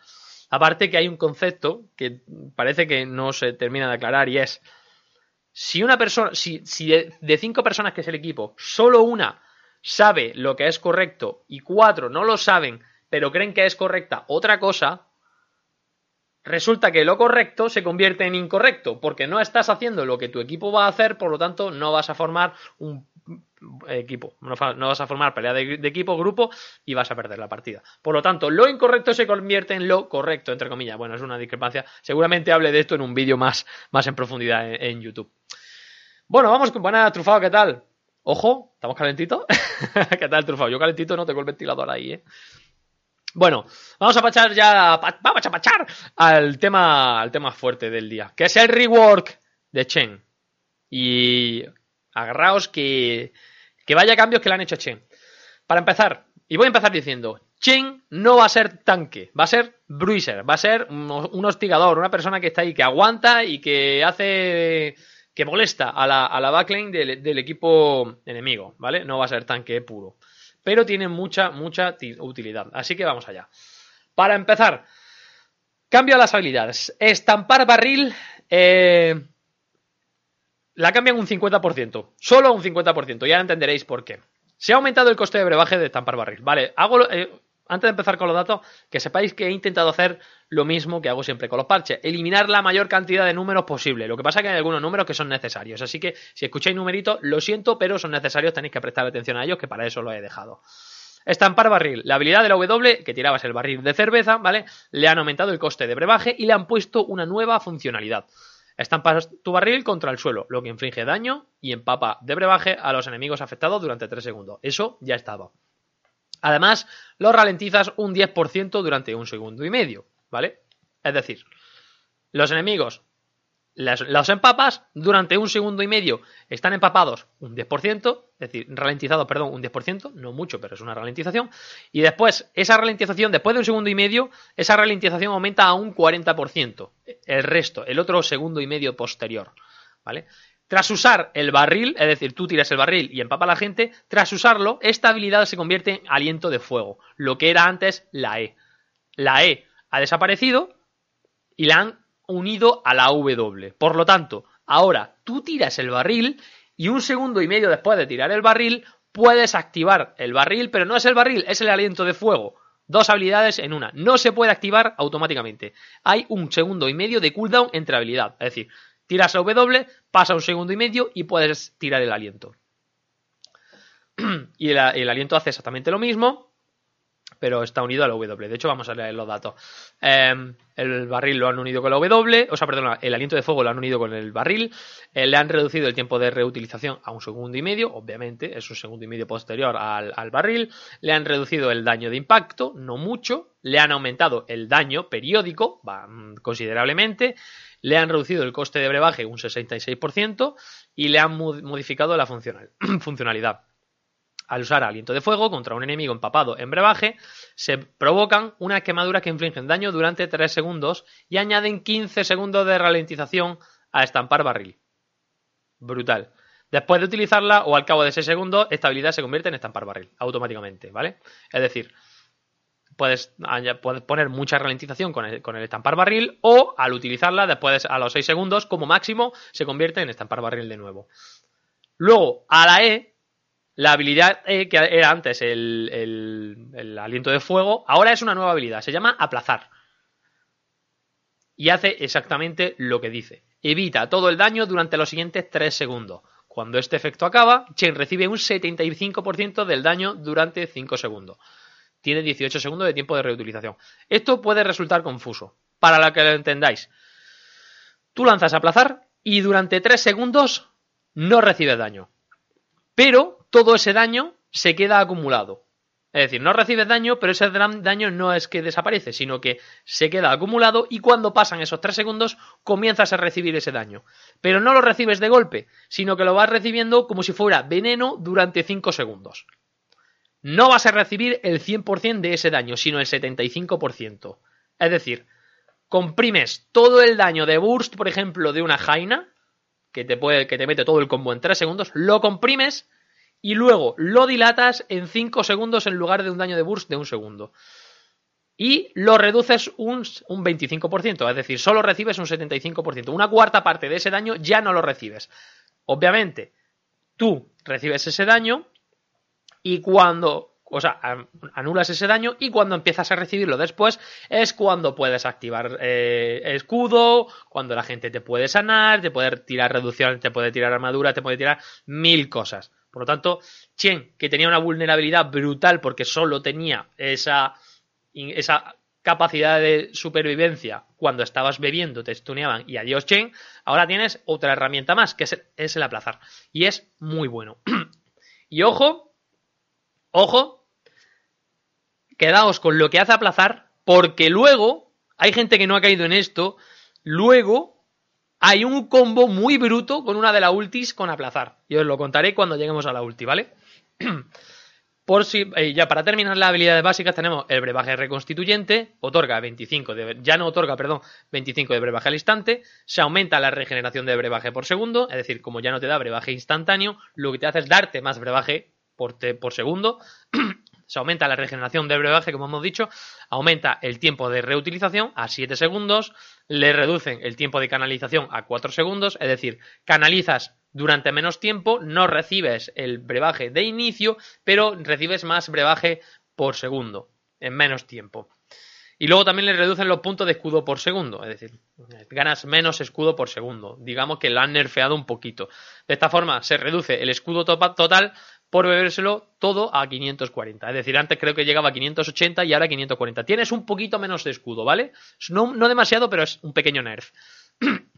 Aparte que hay un concepto que parece que no se termina de aclarar, y es: si una persona, si de 5 personas que es el equipo, solo una sabe lo que es correcto y 4 no lo saben, pero creen que es correcta otra cosa, resulta que lo correcto se convierte en incorrecto, porque no estás haciendo lo que tu equipo va a hacer, por lo tanto no vas a formar un equipo, no vas a formar pelea de equipo, grupo, y vas a perder la partida. Por lo tanto, lo incorrecto se convierte en lo correcto, entre comillas. Bueno, es una discrepancia. Seguramente hable de esto en un vídeo más en profundidad en YouTube. Bueno, vamos con Buenas, Trufado, ¿qué tal? Ojo, ¿estamos calentitos? ¿Qué tal, Trufado? Yo calentito no, tengo el ventilador ahí, ¿eh? Bueno, vamos a pachar al tema fuerte del día, que es el rework de Chen. Y agarraos que vaya cambios que le han hecho a Chen. Para empezar, y voy a empezar diciendo, Chen no va a ser tanque, va a ser bruiser, va a ser un hostigador, una persona que está ahí, que aguanta y que hace, que molesta a la backline del equipo enemigo, ¿vale? No va a ser tanque puro, pero tiene mucha utilidad. Así que vamos allá. Para empezar, cambio a las habilidades. Estampar barril, la cambian un 50%. Solo un 50%. Y ahora entenderéis por qué. Se ha aumentado el coste de brebaje de estampar barril. Vale, antes de empezar con los datos, que sepáis que he intentado hacer lo mismo que hago siempre con los parches: eliminar la mayor cantidad de números posible. Lo que pasa es que hay algunos números que son necesarios, así que si escucháis numeritos, lo siento, pero son necesarios, tenéis que prestar atención a ellos, que para eso lo he dejado. Estampar barril, la habilidad de la W, que tirabas el barril de cerveza, ¿vale? Le han aumentado el coste de brebaje y le han puesto una nueva funcionalidad. Estampas tu barril contra el suelo, lo que inflige daño y empapa de brebaje a los enemigos afectados durante 3 segundos. Eso ya estaba. Además, lo ralentizas un 10% durante 1,5 segundos, ¿vale? Es decir, los enemigos los empapas durante 1,5 segundos, están empapados un 10%, es decir, ralentizados, perdón, un 10%, no mucho, pero es una ralentización. Y después, esa ralentización, después de 1,5 segundos, esa ralentización aumenta a un 40%, el resto, el otro 1,5 segundos posterior, ¿vale? Tras usar el barril, es decir, tú tiras el barril y empapa a la gente, tras usarlo, esta habilidad se convierte en aliento de fuego, lo que era antes la E. La E ha desaparecido y la han unido a la W. Por lo tanto, ahora tú tiras el barril y 1,5 segundos después de tirar el barril puedes activar el barril, pero no es el barril, es el aliento de fuego. Dos habilidades en una. No se puede activar automáticamente. Hay un segundo y medio de cooldown entre habilidad. Es decir, tiras a W, pasa un segundo y medio y puedes tirar el aliento. Y el aliento hace exactamente lo mismo, pero está unido a la W. De hecho, vamos a leer los datos. El barril lo han unido con la W. O sea, perdón, el aliento de fuego lo han unido con el barril. Le han reducido el tiempo de reutilización a un segundo y medio. Obviamente, es un segundo y medio posterior al barril. Le han reducido el daño de impacto, no mucho. Le han aumentado el daño periódico considerablemente. Le han reducido el coste de brebaje un 66%. Y le han modificado la funcionalidad. Al usar aliento de fuego contra un enemigo empapado en brebaje, se provocan unas quemaduras que infligen daño durante 3 segundos y añaden 15 segundos de ralentización a estampar barril. Brutal. Después de utilizarla o al cabo de 6 segundos, esta habilidad se convierte en estampar barril automáticamente, ¿vale? Es decir, puedes poner mucha ralentización con el estampar barril o al utilizarla después a los 6 segundos como máximo se convierte en estampar barril de nuevo. Luego, a la E... La habilidad que era antes el aliento de fuego, ahora es una nueva habilidad, se llama aplazar. Y hace exactamente lo que dice. Evita todo el daño durante los siguientes 3 segundos. Cuando este efecto acaba, Chen recibe un 75% del daño durante 5 segundos. Tiene 18 segundos de tiempo de reutilización. Esto puede resultar confuso, para lo que lo entendáis. Tú lanzas aplazar y durante 3 segundos no recibes daño. Pero todo ese daño se queda acumulado. Es decir, no recibes daño, pero ese daño no es que desaparece, sino que se queda acumulado y cuando pasan esos 3 segundos comienzas a recibir ese daño. Pero no lo recibes de golpe, sino que lo vas recibiendo como si fuera veneno durante 5 segundos. No vas a recibir el 100% de ese daño, sino el 75%. Es decir, comprimes todo el daño de burst, por ejemplo, de una jaina, que te mete todo el combo en 3 segundos, lo comprimes y luego lo dilatas en 5 segundos en lugar de un daño de burst de un segundo. Y lo reduces un 25%, es decir, solo recibes un 75%. Una cuarta parte de ese daño ya no lo recibes. Obviamente, tú recibes ese daño y anulas ese daño y cuando empiezas a recibirlo después es cuando puedes activar escudo, cuando la gente te puede sanar, te puede tirar reducción, te puede tirar armadura, te puede tirar 1000 cosas. Por lo tanto, Chen, que tenía una vulnerabilidad brutal porque solo tenía esa capacidad de supervivencia cuando estabas bebiendo, te stuneaban y adiós Chen, ahora tienes otra herramienta más que es el aplazar. Y es muy bueno. Y ojo, quedaos con lo que hace aplazar porque luego, hay gente que no ha caído en esto, luego... Hay un combo muy bruto con una de las ultis con aplazar. Y os lo contaré cuando lleguemos a la ulti, ¿vale? Ya para terminar las habilidades básicas tenemos el brebaje reconstituyente. Ya no otorga 25 de brebaje al instante. Se aumenta la regeneración de brebaje por segundo. Es decir, como ya no te da brebaje instantáneo, lo que te hace es darte más brebaje por segundo. Se aumenta la regeneración del brebaje, como hemos dicho, aumenta el tiempo de reutilización a 7 segundos, le reducen el tiempo de canalización a 4 segundos, es decir, canalizas durante menos tiempo, no recibes el brebaje de inicio, pero recibes más brebaje por segundo, en menos tiempo. Y luego también le reducen los puntos de escudo por segundo, es decir, ganas menos escudo por segundo. Digamos que lo han nerfeado un poquito. De esta forma se reduce el escudo total por bebérselo todo a 540. Es decir, antes creo que llegaba a 580 y ahora 540. Tienes un poquito menos de escudo, ¿vale? No demasiado, pero es un pequeño nerf.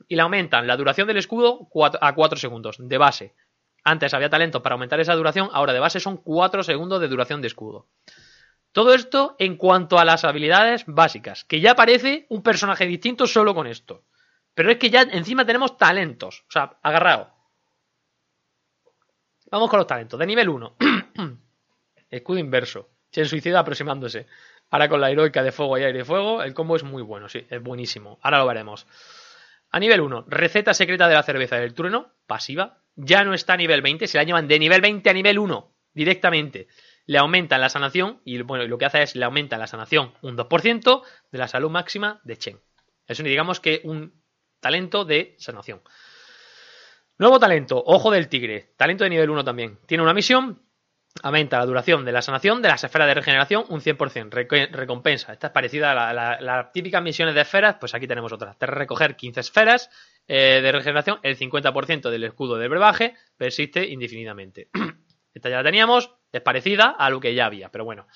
Y le aumentan la duración del escudo a 4 segundos de base. Antes había talentos para aumentar esa duración, ahora de base son 4 segundos de duración de escudo. Todo esto en cuanto a las habilidades básicas, que ya parece un personaje distinto solo con esto. Pero es que ya encima tenemos talentos, o sea, agarrado. Vamos con los talentos, de nivel 1. Escudo inverso, Chen suicida aproximándose. Ahora con la heroica de fuego y aire de fuego, el combo es muy bueno, sí, es buenísimo. Ahora lo veremos. A nivel 1, receta secreta de la cerveza del trueno, pasiva. Ya no está a nivel 20, se la llevan de nivel 20 a nivel 1, directamente. Le aumentan la sanación y bueno, lo que hace es le aumenta la sanación un 2% de la salud máxima de Chen. Es digamos que un talento de sanación. Nuevo talento, Ojo del Tigre, talento de nivel 1 también. Tiene una misión Aumenta la duración de la sanación de las esferas de regeneración un 100%. Recompensa. Esta es parecida a las típicas misiones de esferas. Pues aquí tenemos otras. Te recoger 15 esferas de regeneración. El 50% del escudo de brebaje persiste indefinidamente. Esta ya la teníamos. Es parecida a lo que ya había. Pero bueno.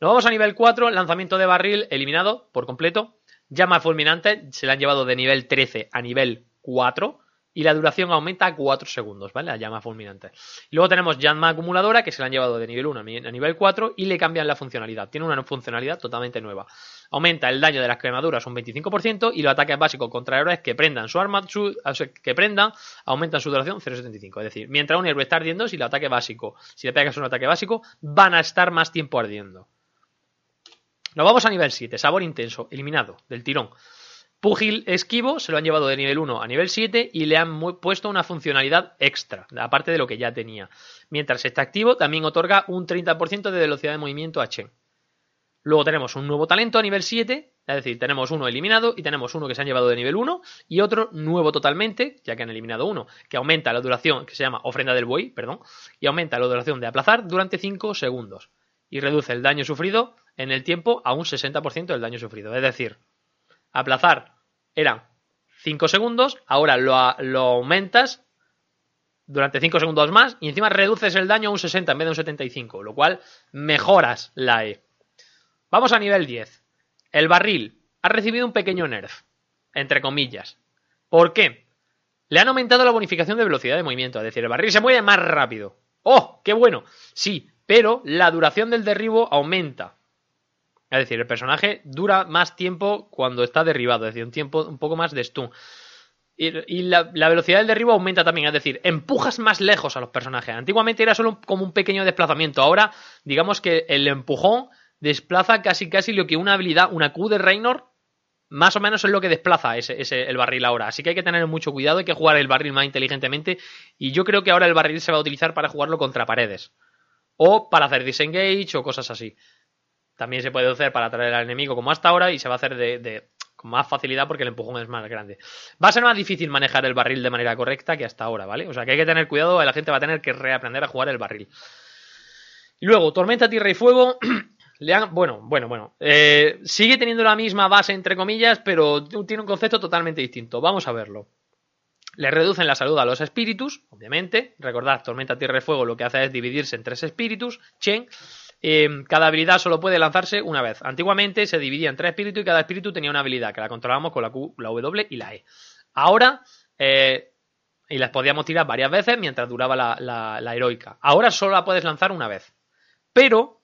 Nos vamos a nivel 4. Lanzamiento de barril eliminado por completo. Llamas fulminantes se la han llevado de nivel 13 a nivel 4. Y la duración aumenta a 4 segundos, ¿vale? La llama fulminante. Y luego tenemos llama acumuladora, que se la han llevado de nivel 1 a nivel 4 y le cambian la funcionalidad. Tiene una funcionalidad totalmente nueva. Aumenta el daño de las quemaduras un 25% y los ataques básicos contra héroes que prendan su arma, aumentan su duración 0,75. Es decir, mientras un héroe está ardiendo, si le pegas un ataque básico, van a estar más tiempo ardiendo. Nos vamos a nivel 7, sabor intenso, eliminado del tirón. Pugil esquivo se lo han llevado de nivel 1 a nivel 7 y le han puesto una funcionalidad extra, aparte de lo que ya tenía. Mientras está activo, también otorga un 30% de velocidad de movimiento a Chen. Luego tenemos un nuevo talento a nivel 7, es decir, tenemos uno eliminado y tenemos uno que se han llevado de nivel 1 y otro nuevo totalmente, ya que han eliminado uno, que aumenta la duración, que se llama Ofrenda del Buey, perdón, y aumenta la duración de aplazar durante 5 segundos y reduce el daño sufrido en el tiempo a un 60% del daño sufrido, es decir... Aplazar eran 5 segundos, ahora lo aumentas durante 5 segundos más y encima reduces el daño a un 60 en vez de un 75, lo cual mejoras la E. Vamos a nivel 10. El barril ha recibido un pequeño nerf, entre comillas. ¿Por qué? Le han aumentado la bonificación de velocidad de movimiento, es decir, el barril se mueve más rápido. ¡Oh, qué bueno! Sí, pero la duración del derribo aumenta. Es decir, el personaje dura más tiempo cuando está derribado, es decir, un tiempo un poco más de stun. Y la velocidad del derribo aumenta también, es decir, empujas más lejos a los personajes. Antiguamente era solo como un pequeño desplazamiento, ahora digamos que el empujón desplaza casi lo que una habilidad, una Q de Raynor, más o menos es lo que desplaza el barril ahora. Así que hay que tener mucho cuidado, hay que jugar el barril más inteligentemente y yo creo que ahora el barril se va a utilizar para jugarlo contra paredes o para hacer disengage o cosas así. También se puede hacer para atraer al enemigo como hasta ahora y se va a hacer con más facilidad porque el empujón es más grande. Va a ser más difícil manejar el barril de manera correcta que hasta ahora, ¿vale? O sea que hay que tener cuidado, la gente va a tener que reaprender a jugar el barril. Y luego, Tormenta, Tierra y Fuego, sigue teniendo la misma base, entre comillas, pero tiene un concepto totalmente distinto. Vamos a verlo. Le reducen la salud a los espíritus, obviamente. Recordad, Tormenta, Tierra y Fuego lo que hace es dividirse en 3 espíritus, Chen... cada habilidad solo puede lanzarse una vez. Antiguamente se dividía en 3 espíritus y cada espíritu tenía una habilidad que la controlábamos con la Q, la W y la E. Ahora y las podíamos tirar varias veces mientras duraba la heroica. Ahora solo la puedes lanzar una vez. Pero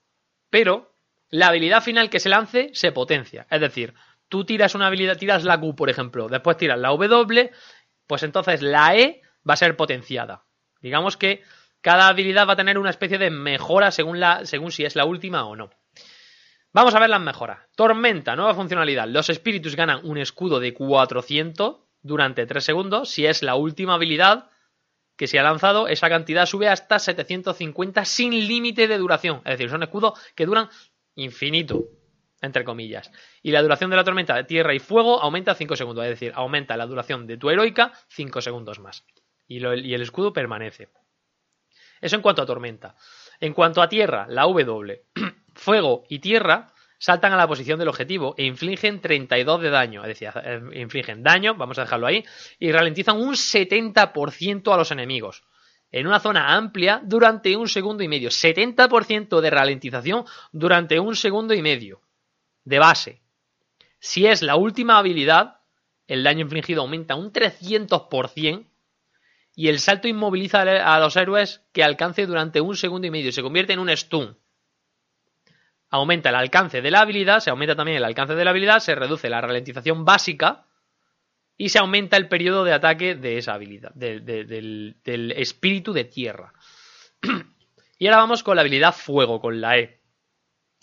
la habilidad final que se lance se potencia. Es decir, tú tiras una habilidad, tiras la Q, por ejemplo, después tiras la W, pues entonces la E va a ser potenciada. Digamos que cada habilidad va a tener una especie de mejora según si es la última o no. Vamos a ver las mejoras. Tormenta, nueva funcionalidad. Los espíritus ganan un escudo de 400 durante 3 segundos. Si es la última habilidad que se ha lanzado, esa cantidad sube hasta 750 sin límite de duración. Es decir, son escudos que duran infinito, entre comillas. Y la duración de la tormenta de tierra y fuego aumenta a 5 segundos. Es decir, aumenta la duración de tu heroica 5 segundos más. Y el escudo permanece. Eso en cuanto a tormenta. En cuanto a tierra, la W, fuego y tierra saltan a la posición del objetivo e infligen 32 de daño. Es decir, infligen daño, vamos a dejarlo ahí, y ralentizan un 70% a los enemigos. En una zona amplia durante 1,5 segundos. 70% de ralentización durante 1,5 segundos de base. Si es la última habilidad, el daño infligido aumenta un 300%. Y el salto inmoviliza a los héroes que alcance durante 1,5 segundos. Se convierte en un stun. Aumenta el alcance de la habilidad. Se aumenta también el alcance de la habilidad. Se reduce la ralentización básica. Y se aumenta el periodo de ataque de esa habilidad. Del espíritu de tierra. Y ahora vamos con la habilidad fuego. Con la E.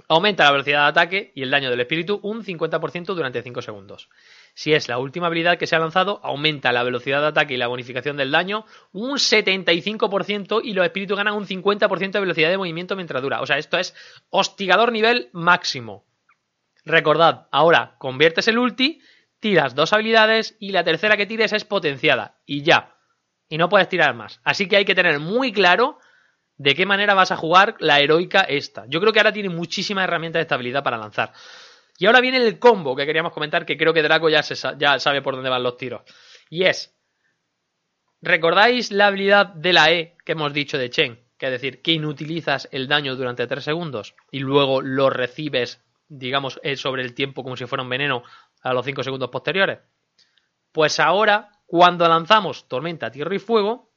Aumenta la velocidad de ataque y el daño del espíritu un 50% durante 5 segundos. Si es la última habilidad que se ha lanzado, aumenta la velocidad de ataque y la bonificación del daño un 75% y los espíritus ganan un 50% de velocidad de movimiento mientras dura. O sea, esto es hostigador nivel máximo. Recordad, ahora conviertes el ulti, tiras 2 habilidades y la tercera que tires es potenciada. Y ya. Y no puedes tirar más. Así que hay que tener muy claro de qué manera vas a jugar la heroica esta. Yo creo que ahora tiene muchísimas herramientas de estabilidad para lanzar. Y ahora viene el combo que queríamos comentar, que creo que Draco ya sabe por dónde van los tiros. Y es, ¿recordáis la habilidad de la E que hemos dicho de Chen? Que es decir, que inutilizas el daño durante 3 segundos y luego lo recibes, digamos, sobre el tiempo como si fuera un veneno a los 5 segundos posteriores. Pues ahora, cuando lanzamos Tormenta, Tierra y Fuego,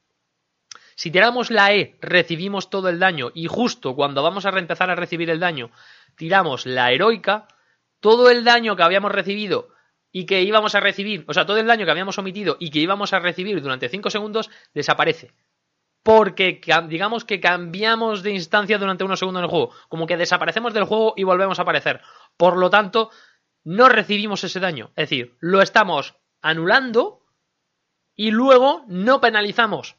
si tiramos la E, recibimos todo el daño, y justo cuando vamos a empezar a recibir el daño, tiramos la heroica, todo el daño que habíamos recibido y que íbamos a recibir, o sea, todo el daño que habíamos omitido y que íbamos a recibir durante 5 segundos desaparece. Porque digamos que cambiamos de instancia durante unos segundos en el juego. Como que desaparecemos del juego y volvemos a aparecer. Por lo tanto, no recibimos ese daño. Es decir, lo estamos anulando y luego no penalizamos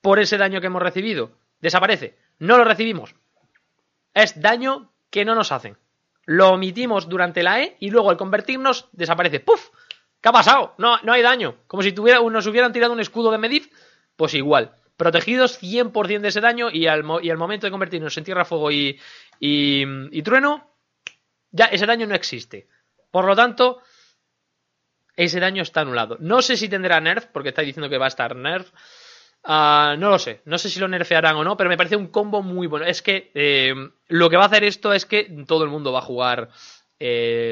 por ese daño que hemos recibido. Desaparece. No lo recibimos. Es daño que no nos hacen. Lo omitimos durante la E y luego al convertirnos desaparece. ¡Puf! ¿Qué ha pasado? No hay daño. Como si nos hubieran tirado un escudo de Medivh. Pues igual. Protegidos 100% de ese daño, y al momento de convertirnos en tierra, fuego y trueno, ya ese daño no existe. Por lo tanto, ese daño está anulado. No sé si tendrá nerf, porque estáis diciendo que va a estar nerf. No lo sé. No sé si lo nerfearán o no, pero me parece un combo muy bueno. Es que lo que va a hacer esto es que todo el mundo va a jugar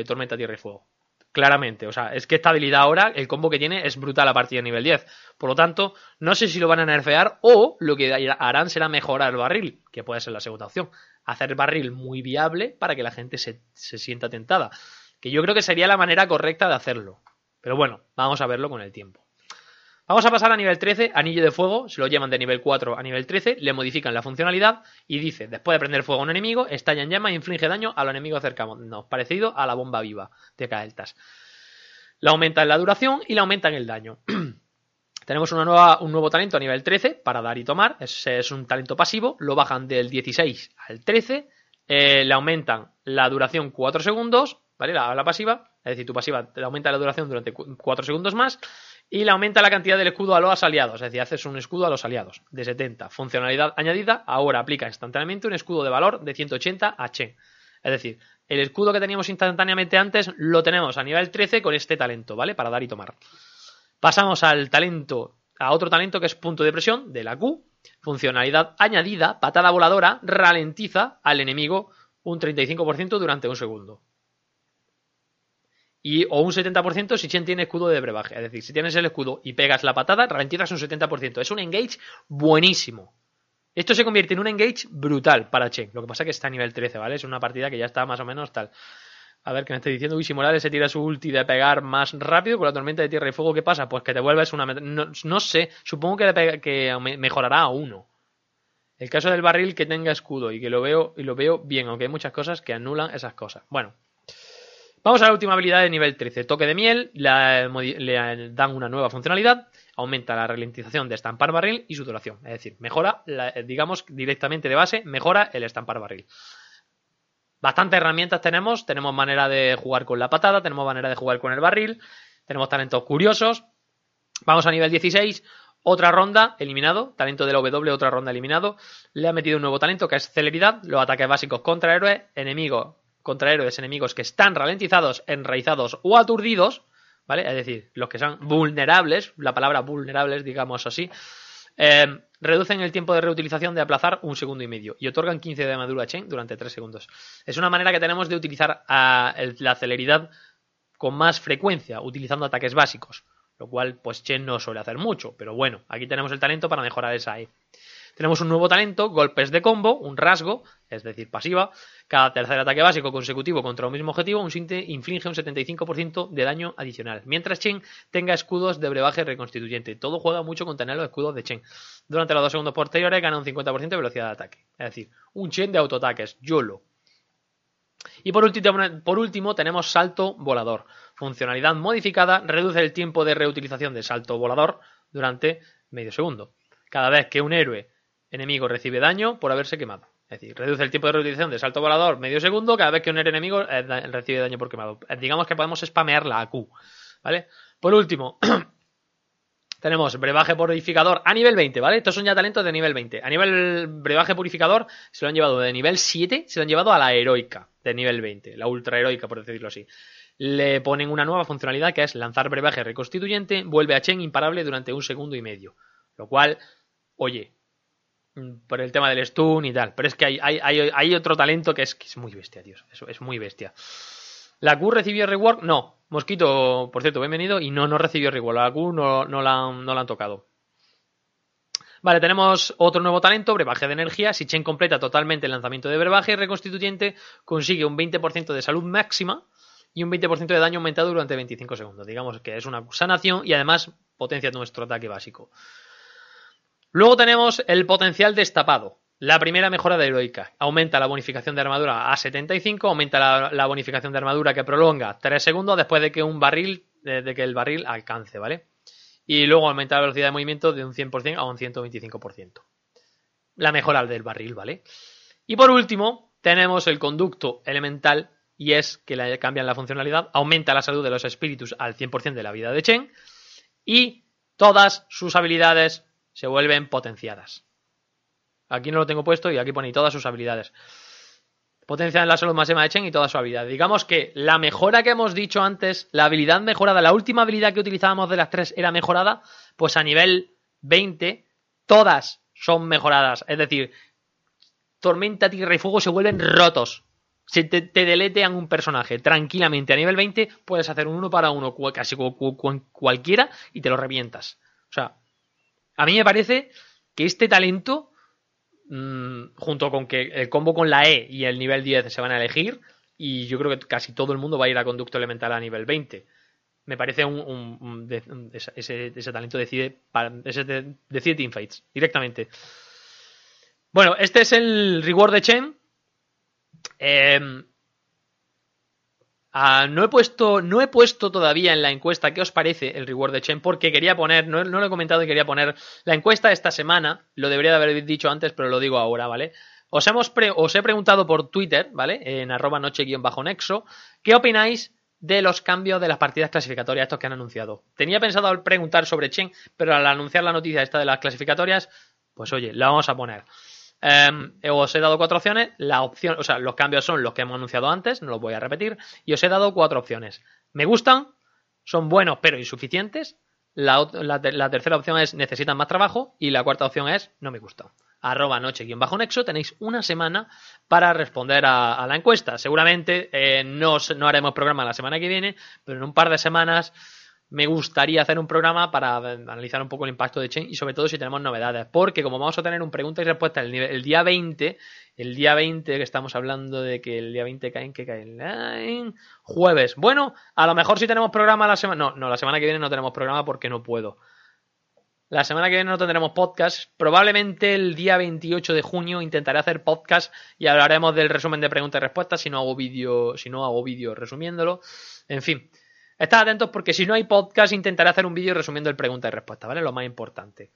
Tormenta, Tierra y Fuego. Claramente, o sea, es que esta habilidad ahora, el combo que tiene es brutal a partir de nivel 10. Por lo tanto, no sé si lo van a nerfear o lo que harán será mejorar el barril, que puede ser la segunda opción. Hacer el barril muy viable para que la gente se sienta tentada. Que yo creo que sería la manera correcta de hacerlo. Pero bueno, vamos a verlo con el tiempo. Vamos a pasar a nivel 13, anillo de fuego, se lo llevan de nivel 4 a nivel 13, le modifican la funcionalidad y dice, después de prender fuego a un enemigo, estalla en llamas e inflige daño a los enemigos cercanos, parecido a la bomba viva de Caeltas. La aumentan la duración y la aumentan el daño. Tenemos un nuevo talento a nivel 13 para dar y tomar, es un talento pasivo, lo bajan del 16 al 13, le aumentan la duración 4 segundos, ¿vale? La pasiva, es decir, tu pasiva te aumenta la duración durante 4 segundos más. Y le aumenta la cantidad del escudo a los aliados, es decir, haces un escudo a los aliados de 70. Funcionalidad añadida, ahora aplica instantáneamente un escudo de valor de 180 a Chen. Es decir, el escudo que teníamos instantáneamente antes lo tenemos a nivel 13 con este talento, ¿vale? Para dar y tomar. Pasamos a otro talento que es punto de presión de la Q. Funcionalidad añadida, patada voladora, ralentiza al enemigo un 35% durante un segundo. O un 70% si Chen tiene escudo de brebaje. Es decir, si tienes el escudo y pegas la patada, ralentizas un 70%. Es un engage buenísimo. Esto se convierte en un engage brutal para Chen. Lo que pasa es que está a nivel 13, ¿vale? Es una partida que ya está más o menos tal. A ver, ¿qué me estáis diciendo? Uy, si Morales se tira su ulti de pegar más rápido con la tormenta de tierra y fuego, ¿qué pasa? Pues que te vuelves una... No sé, supongo que mejorará a uno. El caso del barril que tenga escudo y que lo veo bien, aunque hay muchas cosas que anulan esas cosas. Bueno. Vamos a la última habilidad de nivel 13, toque de miel, le dan una nueva funcionalidad, aumenta la ralentización de estampar barril y su duración, es decir, mejora, digamos directamente de base, mejora el estampar barril. Bastantes herramientas tenemos manera de jugar con la patada, tenemos manera de jugar con el barril, tenemos talentos curiosos. Vamos a nivel 16, otra ronda eliminado, talento de la W, otra ronda eliminado, le ha metido un nuevo talento que es celeridad, los ataques básicos contra héroes, enemigos. Contra héroes enemigos que están ralentizados, enraizados o aturdidos, ¿vale? Es decir, los que sean vulnerables, la palabra vulnerables, digamos así, reducen el tiempo de reutilización de aplazar un segundo y medio y otorgan 15 de armadura a Chen durante 3 segundos. Es una manera que tenemos de utilizar la celeridad con más frecuencia, utilizando ataques básicos, lo cual pues Chen no suele hacer mucho, pero bueno, aquí tenemos el talento para mejorar esa E. Tenemos un nuevo talento, golpes de combo, un rasgo, es decir, pasiva. Cada tercer ataque básico consecutivo contra un mismo objetivo, un Sinte inflige un 75% de daño adicional. Mientras Chen tenga escudos de brebaje reconstituyente. Todo juega mucho con tener los escudos de Chen. Durante los 2 segundos posteriores gana un 50% de velocidad de ataque. Es decir, un Chen de autoataques, YOLO. Y por último tenemos salto volador. Funcionalidad modificada, reduce el tiempo de reutilización de salto volador durante medio segundo. Cada vez que un héroe enemigo recibe daño por haberse quemado. Es decir, reduce el tiempo de reutilización de salto volador medio segundo cada vez que un enemigo recibe daño por quemado. Digamos que podemos spamear la AQ, ¿vale? Por último, Tenemos brebaje purificador a nivel 20, ¿vale? Estos son ya talentos de nivel 20. A nivel brebaje purificador se lo han llevado de nivel 7, se lo han llevado a la heroica de nivel 20, la ultra heroica, por decirlo así. Le ponen una nueva funcionalidad que es lanzar brebaje reconstituyente, vuelve a Chen imparable durante 1,5 segundos. Lo cual, oye, por el tema del stun y tal, pero es que hay otro talento que es muy bestia, tío. Eso es muy bestia. ¿La Q recibió rework? No. Mosquito, por cierto, bienvenido. Y no recibió rework. La Q no la han tocado. Vale, tenemos otro nuevo talento, brebaje de energía. Si Chen completa totalmente el lanzamiento de brebaje reconstituyente, consigue un 20% de salud máxima y un 20% de daño aumentado durante 25 segundos. Digamos que es una sanación y además potencia nuestro ataque básico. Luego tenemos el potencial destapado. La primera mejora de heroica. Aumenta la bonificación de armadura a 75, aumenta la bonificación de armadura que prolonga 3 segundos después de que el barril alcance, ¿vale? Y luego aumenta la velocidad de movimiento de un 100% a un 125%. La mejora del barril, ¿vale? Y por último, tenemos el conducto elemental y es que le cambian la funcionalidad. Aumenta la salud de los espíritus al 100% de la vida de Chen y todas sus habilidades se vuelven potenciadas. Aquí no lo tengo puesto y aquí pone todas sus habilidades. Potencia en la salud máxima de Chen y toda su habilidad. Digamos que la mejora que hemos dicho antes, la habilidad mejorada, la última habilidad que utilizábamos de las tres era mejorada, pues a nivel 20 todas son mejoradas. Es decir, Tormenta, Tierra y Fuego se vuelven rotos. Si te deletean un personaje tranquilamente a nivel 20 puedes hacer un 1-1 casi cualquiera y te lo revientas. O sea, a mí me parece que este talento, junto con que el combo con la E y el nivel 10 se van a elegir, y yo creo que casi todo el mundo va a ir a conducto elemental a nivel 20. Me parece ese talento decide teamfights directamente. Bueno, este es el reward de Chen. No he puesto todavía en la encuesta qué os parece el reward de Chen, porque quería poner, no lo he comentado y quería poner la encuesta esta semana, lo debería de haber dicho antes, pero lo digo ahora, ¿vale? Os he preguntado por Twitter, ¿vale? En @noche_nexo, ¿qué opináis de los cambios de las partidas clasificatorias estos que han anunciado? Tenía pensado preguntar sobre Chen, pero al anunciar la noticia esta de las clasificatorias, pues oye, la vamos a poner. Os he dado 4 opciones. La opción, o sea, los cambios son los que hemos anunciado antes, no los voy a repetir. Y os he dado 4 opciones. Me gustan, son buenos pero insuficientes. La tercera opción es necesitan más trabajo. Y la cuarta opción es no me gustan. @noche_nexo. Tenéis una semana para responder a la encuesta. Seguramente no haremos programa la semana que viene, pero en un par de semanas me gustaría hacer un programa para analizar un poco el impacto de Chen y sobre todo si tenemos novedades, porque como vamos a tener un pregunta y respuesta el día 20, que estamos hablando de que el día 20 caen jueves. Bueno, a lo mejor si tenemos programa la semana... No, la semana que viene no tenemos programa porque no puedo. La semana que viene no tendremos podcast. Probablemente el día 28 de junio intentaré hacer podcast y hablaremos del resumen de preguntas y respuestas si no hago vídeo resumiéndolo. En fin. Estad atentos porque si no hay podcast intentaré hacer un vídeo resumiendo el pregunta y respuesta, ¿vale? Lo más importante.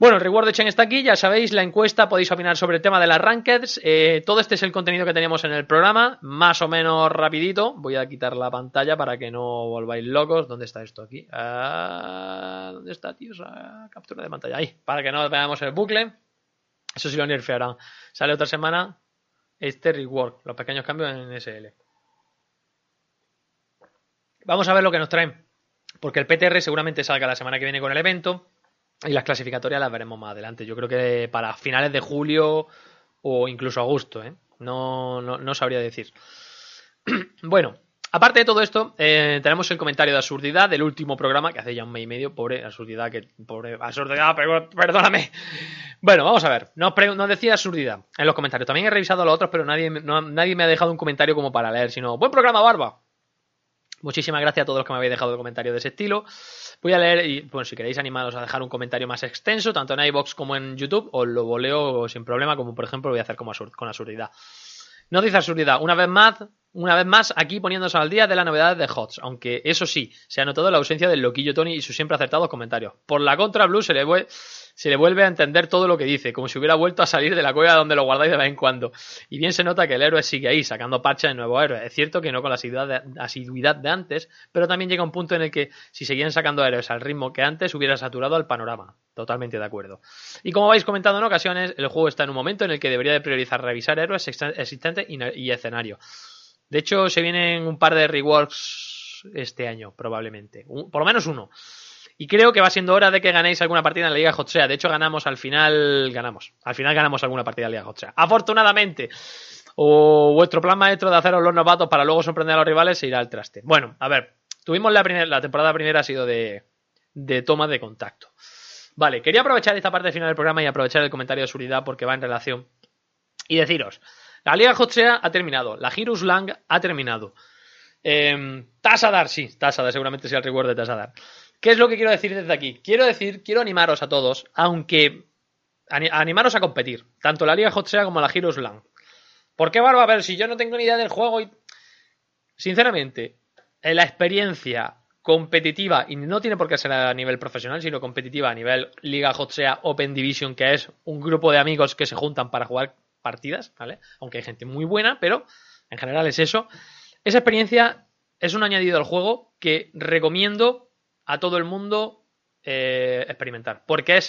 Bueno, el reward de Chen está aquí, ya sabéis, la encuesta, podéis opinar sobre el tema de las rankeds. Todo este es el contenido que teníamos en el programa, más o menos rapidito. Voy a quitar la pantalla para que no volváis locos. ¿Dónde está esto aquí? ¿Dónde está, tío? Captura de pantalla. Ahí, para que no veamos el bucle. Eso sí lo nerfearán. Sale otra semana este reward, los pequeños cambios en SL. Vamos a ver lo que nos traen, porque el PTR seguramente salga la semana que viene con el evento y las clasificatorias las veremos más adelante. Yo creo que para finales de julio o incluso agosto, ¿eh? No sabría decir. Bueno, aparte de todo esto, tenemos el comentario de Absurdidad del último programa, que hace ya 1 mes y medio, pobre Absurdidad, perdóname. Bueno, vamos a ver, nos decía Absurdidad en los comentarios. También he revisado los otros, pero nadie me ha dejado un comentario como para leer, sino buen programa, Barba. Muchísimas gracias a todos los que me habéis dejado comentarios de ese estilo. Voy a leer y, bueno, si queréis animaros a dejar un comentario más extenso, tanto en iVoox como en YouTube, os lo voleo sin problema, como por ejemplo voy a hacer con Absurdidad. Nos dice Absurdidad, una vez más, una vez más aquí poniéndonos al día de las novedades de HOTS, aunque eso sí, se ha notado la ausencia del loquillo Tony y sus siempre acertados comentarios. Por la contra, Blue se le vuelve a entender todo lo que dice, como si hubiera vuelto a salir de la cueva donde lo guardáis de vez en cuando. Y bien se nota que el héroe sigue ahí, sacando parches de nuevos héroes. Es cierto que no con la asiduidad de antes, pero también llega un punto en el que si seguían sacando héroes al ritmo que antes, hubiera saturado al panorama. Totalmente de acuerdo. Y como vais comentando en ocasiones, el juego está en un momento en el que debería de priorizar revisar héroes existentes y escenario. De hecho, se vienen un par de reworks este año, probablemente. Por lo menos uno. Y creo que va siendo hora de que ganéis alguna partida en la Liga Hotsea. De hecho, ganamos alguna partida en la Liga Hotsea. Afortunadamente, o vuestro plan maestro de haceros los novatos para luego sorprender a los rivales se irá al traste. Bueno, a ver, tuvimos la temporada primera ha sido de toma de contacto. Vale, quería aprovechar esta parte final del programa y aprovechar el comentario de Suridad porque va en relación. Y deciros, la Liga Hotsea ha terminado, la Gyrus Lang ha terminado. Tasa Dar, seguramente sea el reward de Tasa Dar. ¿Qué es lo que quiero decir desde aquí? Quiero animaros a todos, animaros a competir, tanto la Liga Hotsea como la Heroes Land. ¿Por qué, Barba? A ver, si yo no tengo ni idea del juego y... Sinceramente, la experiencia competitiva, y no tiene por qué ser a nivel profesional, sino competitiva a nivel Liga Hotsea Open Division, que es un grupo de amigos que se juntan para jugar partidas, ¿vale? Aunque hay gente muy buena, pero en general es eso. Esa experiencia es un añadido al juego que recomiendo a todo el mundo experimentar, porque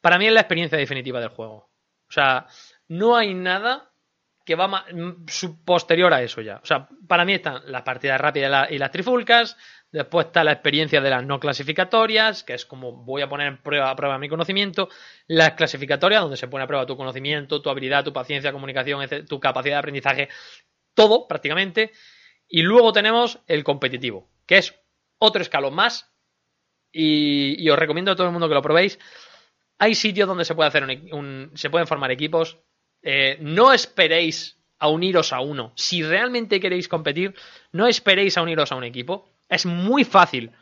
para mí es la experiencia definitiva del juego. O sea, no hay nada que va posterior a eso ya. O sea, para mí están las partidas rápidas y las trifulcas, después está la experiencia de las no clasificatorias, que es como voy a poner a prueba mi conocimiento, las clasificatorias donde se pone a prueba tu conocimiento, tu habilidad, tu paciencia, comunicación, tu capacidad de aprendizaje, todo prácticamente, y luego tenemos el competitivo, que es otro escalón más. Y os recomiendo a todo el mundo que lo probéis. Hay sitios donde se puede hacer se pueden formar equipos. No esperéis a uniros a uno. Si realmente queréis competir, no esperéis a uniros a un equipo. Es muy fácil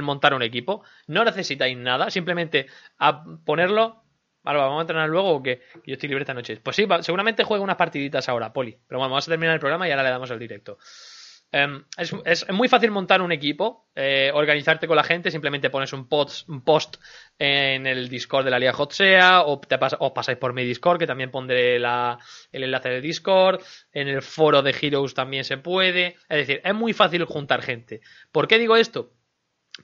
montar un equipo. No necesitáis nada. Simplemente a ponerlo. Vale, ¿vamos a entrenar luego o qué? Yo estoy libre esta noche. Pues sí, seguramente juego unas partiditas ahora, Poli. Pero bueno, vamos a terminar el programa y ahora le damos el directo. Es muy fácil montar un equipo, organizarte con la gente, simplemente pones un post en el Discord de la Liga Hotsea o os pasáis por mi Discord, que también pondré el enlace del Discord, en el foro de Heroes también se puede, es decir, es muy fácil juntar gente. ¿Por qué digo esto?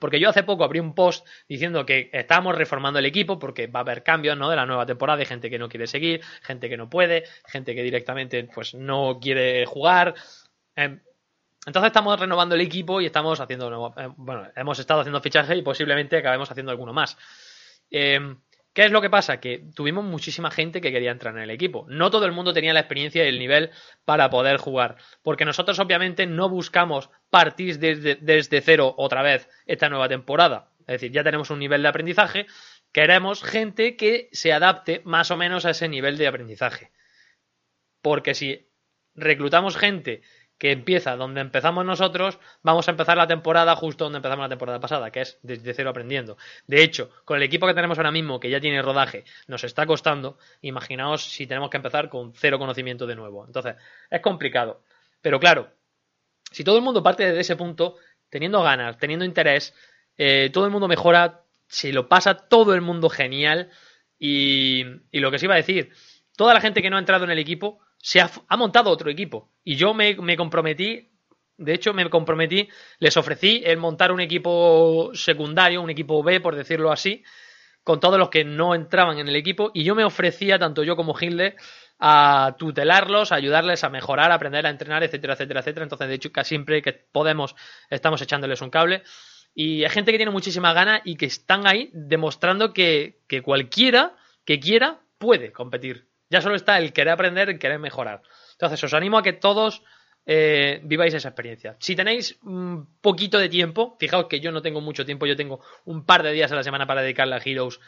Porque yo hace poco abrí un post diciendo que estábamos reformando el equipo porque va a haber cambios, ¿no?, de la nueva temporada, de gente que no quiere seguir, gente que no puede, gente que directamente pues no quiere jugar... Entonces estamos renovando el equipo y estamos haciendo... Bueno, hemos estado haciendo fichajes y posiblemente acabemos haciendo alguno más. ¿Qué es lo que pasa? Que tuvimos muchísima gente que quería entrar en el equipo. No todo el mundo tenía la experiencia y el nivel para poder jugar. Porque nosotros obviamente no buscamos partir desde cero otra vez esta nueva temporada. Es decir, ya tenemos un nivel de aprendizaje. Queremos gente que se adapte más o menos a ese nivel de aprendizaje. Porque si reclutamos gente... que empieza donde empezamos nosotros, vamos a empezar la temporada justo donde empezamos la temporada pasada, que es desde cero aprendiendo. De hecho, con el equipo que tenemos ahora mismo, que ya tiene rodaje, nos está costando. Imaginaos si tenemos que empezar con cero conocimiento de nuevo. Entonces, es complicado. Pero claro, si todo el mundo parte desde ese punto, teniendo ganas, teniendo interés, todo el mundo mejora, se lo pasa todo el mundo genial. Y lo que os iba a decir, toda la gente que no ha entrado en el equipo... ha montado otro equipo y yo me comprometí, les ofrecí el montar un equipo secundario, un equipo B, por decirlo así, con todos los que no entraban en el equipo, y yo me ofrecía, tanto yo como Hitler, a tutelarlos, a ayudarles a mejorar, a aprender a entrenar, etcétera, etcétera, etcétera. Entonces, de hecho, casi siempre que podemos estamos echándoles un cable, y hay gente que tiene muchísimas ganas y que están ahí demostrando que cualquiera que quiera puede competir. Ya solo está el querer aprender, el querer mejorar. Entonces, os animo a que todos viváis esa experiencia. Si tenéis un poquito de tiempo, fijaos que yo no tengo mucho tiempo, yo tengo un par de días a la semana para dedicarle a Heroes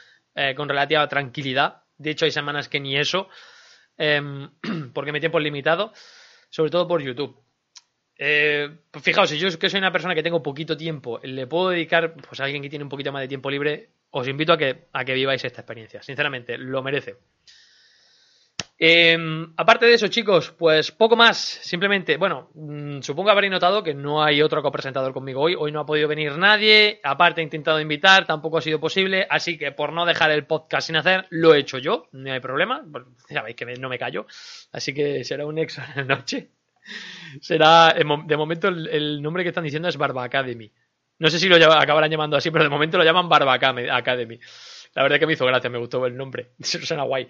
con relativa tranquilidad. De hecho, hay semanas que ni eso, porque mi tiempo es limitado, sobre todo por YouTube. Pues fijaos, si yo que soy una persona que tengo poquito tiempo, le puedo dedicar pues a alguien que tiene un poquito más de tiempo libre, os invito a que viváis esta experiencia. Sinceramente, lo merece. Aparte de eso, chicos, pues poco más. Simplemente, bueno, supongo habréis notado que no hay otro copresentador conmigo hoy. Hoy no ha podido venir nadie. Aparte he intentado invitar, tampoco ha sido posible. Así que por no dejar el podcast sin hacer, lo he hecho yo. No hay problema. Sabéis que no me callo. Así que será un exo en la noche. Será, de momento el nombre que están diciendo es Barba Academy. No sé si lo acabarán llamando así, pero de momento lo llaman Barba Academy. La verdad es que me hizo gracia, me gustó el nombre. Suena guay.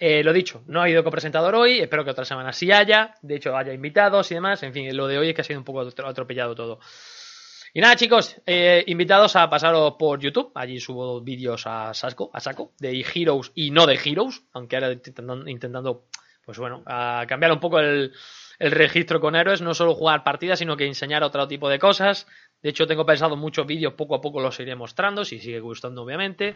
Lo dicho, no ha habido copresentador hoy, espero que otra semana sí haya, de hecho haya invitados y demás, en fin, lo de hoy es que ha sido un poco atropellado todo. Y nada, chicos, invitados a pasaros por YouTube, allí subo vídeos a saco, de Heroes y no de Heroes, aunque ahora intentando, pues bueno, a cambiar un poco el registro con héroes, no solo jugar partidas, sino que enseñar otro tipo de cosas. De hecho, tengo pensado muchos vídeos, poco a poco los iré mostrando, si sigue gustando, obviamente.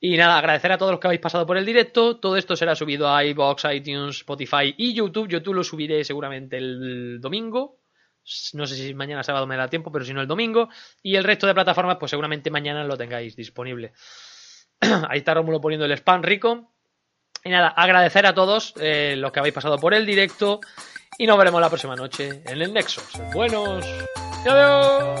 Y nada, agradecer a todos los que habéis pasado por el directo. Todo esto será subido a iVoox, iTunes, Spotify y YouTube. YouTube lo subiré seguramente el domingo. No sé si mañana sábado me da tiempo, pero si no el domingo. Y el resto de plataformas, pues seguramente mañana lo tengáis disponible. Ahí está Rómulo poniendo el spam rico. Y nada, agradecer a todos los que habéis pasado por el directo. Y nos veremos la próxima noche en el Nexo. Buenos. ¡Adiós!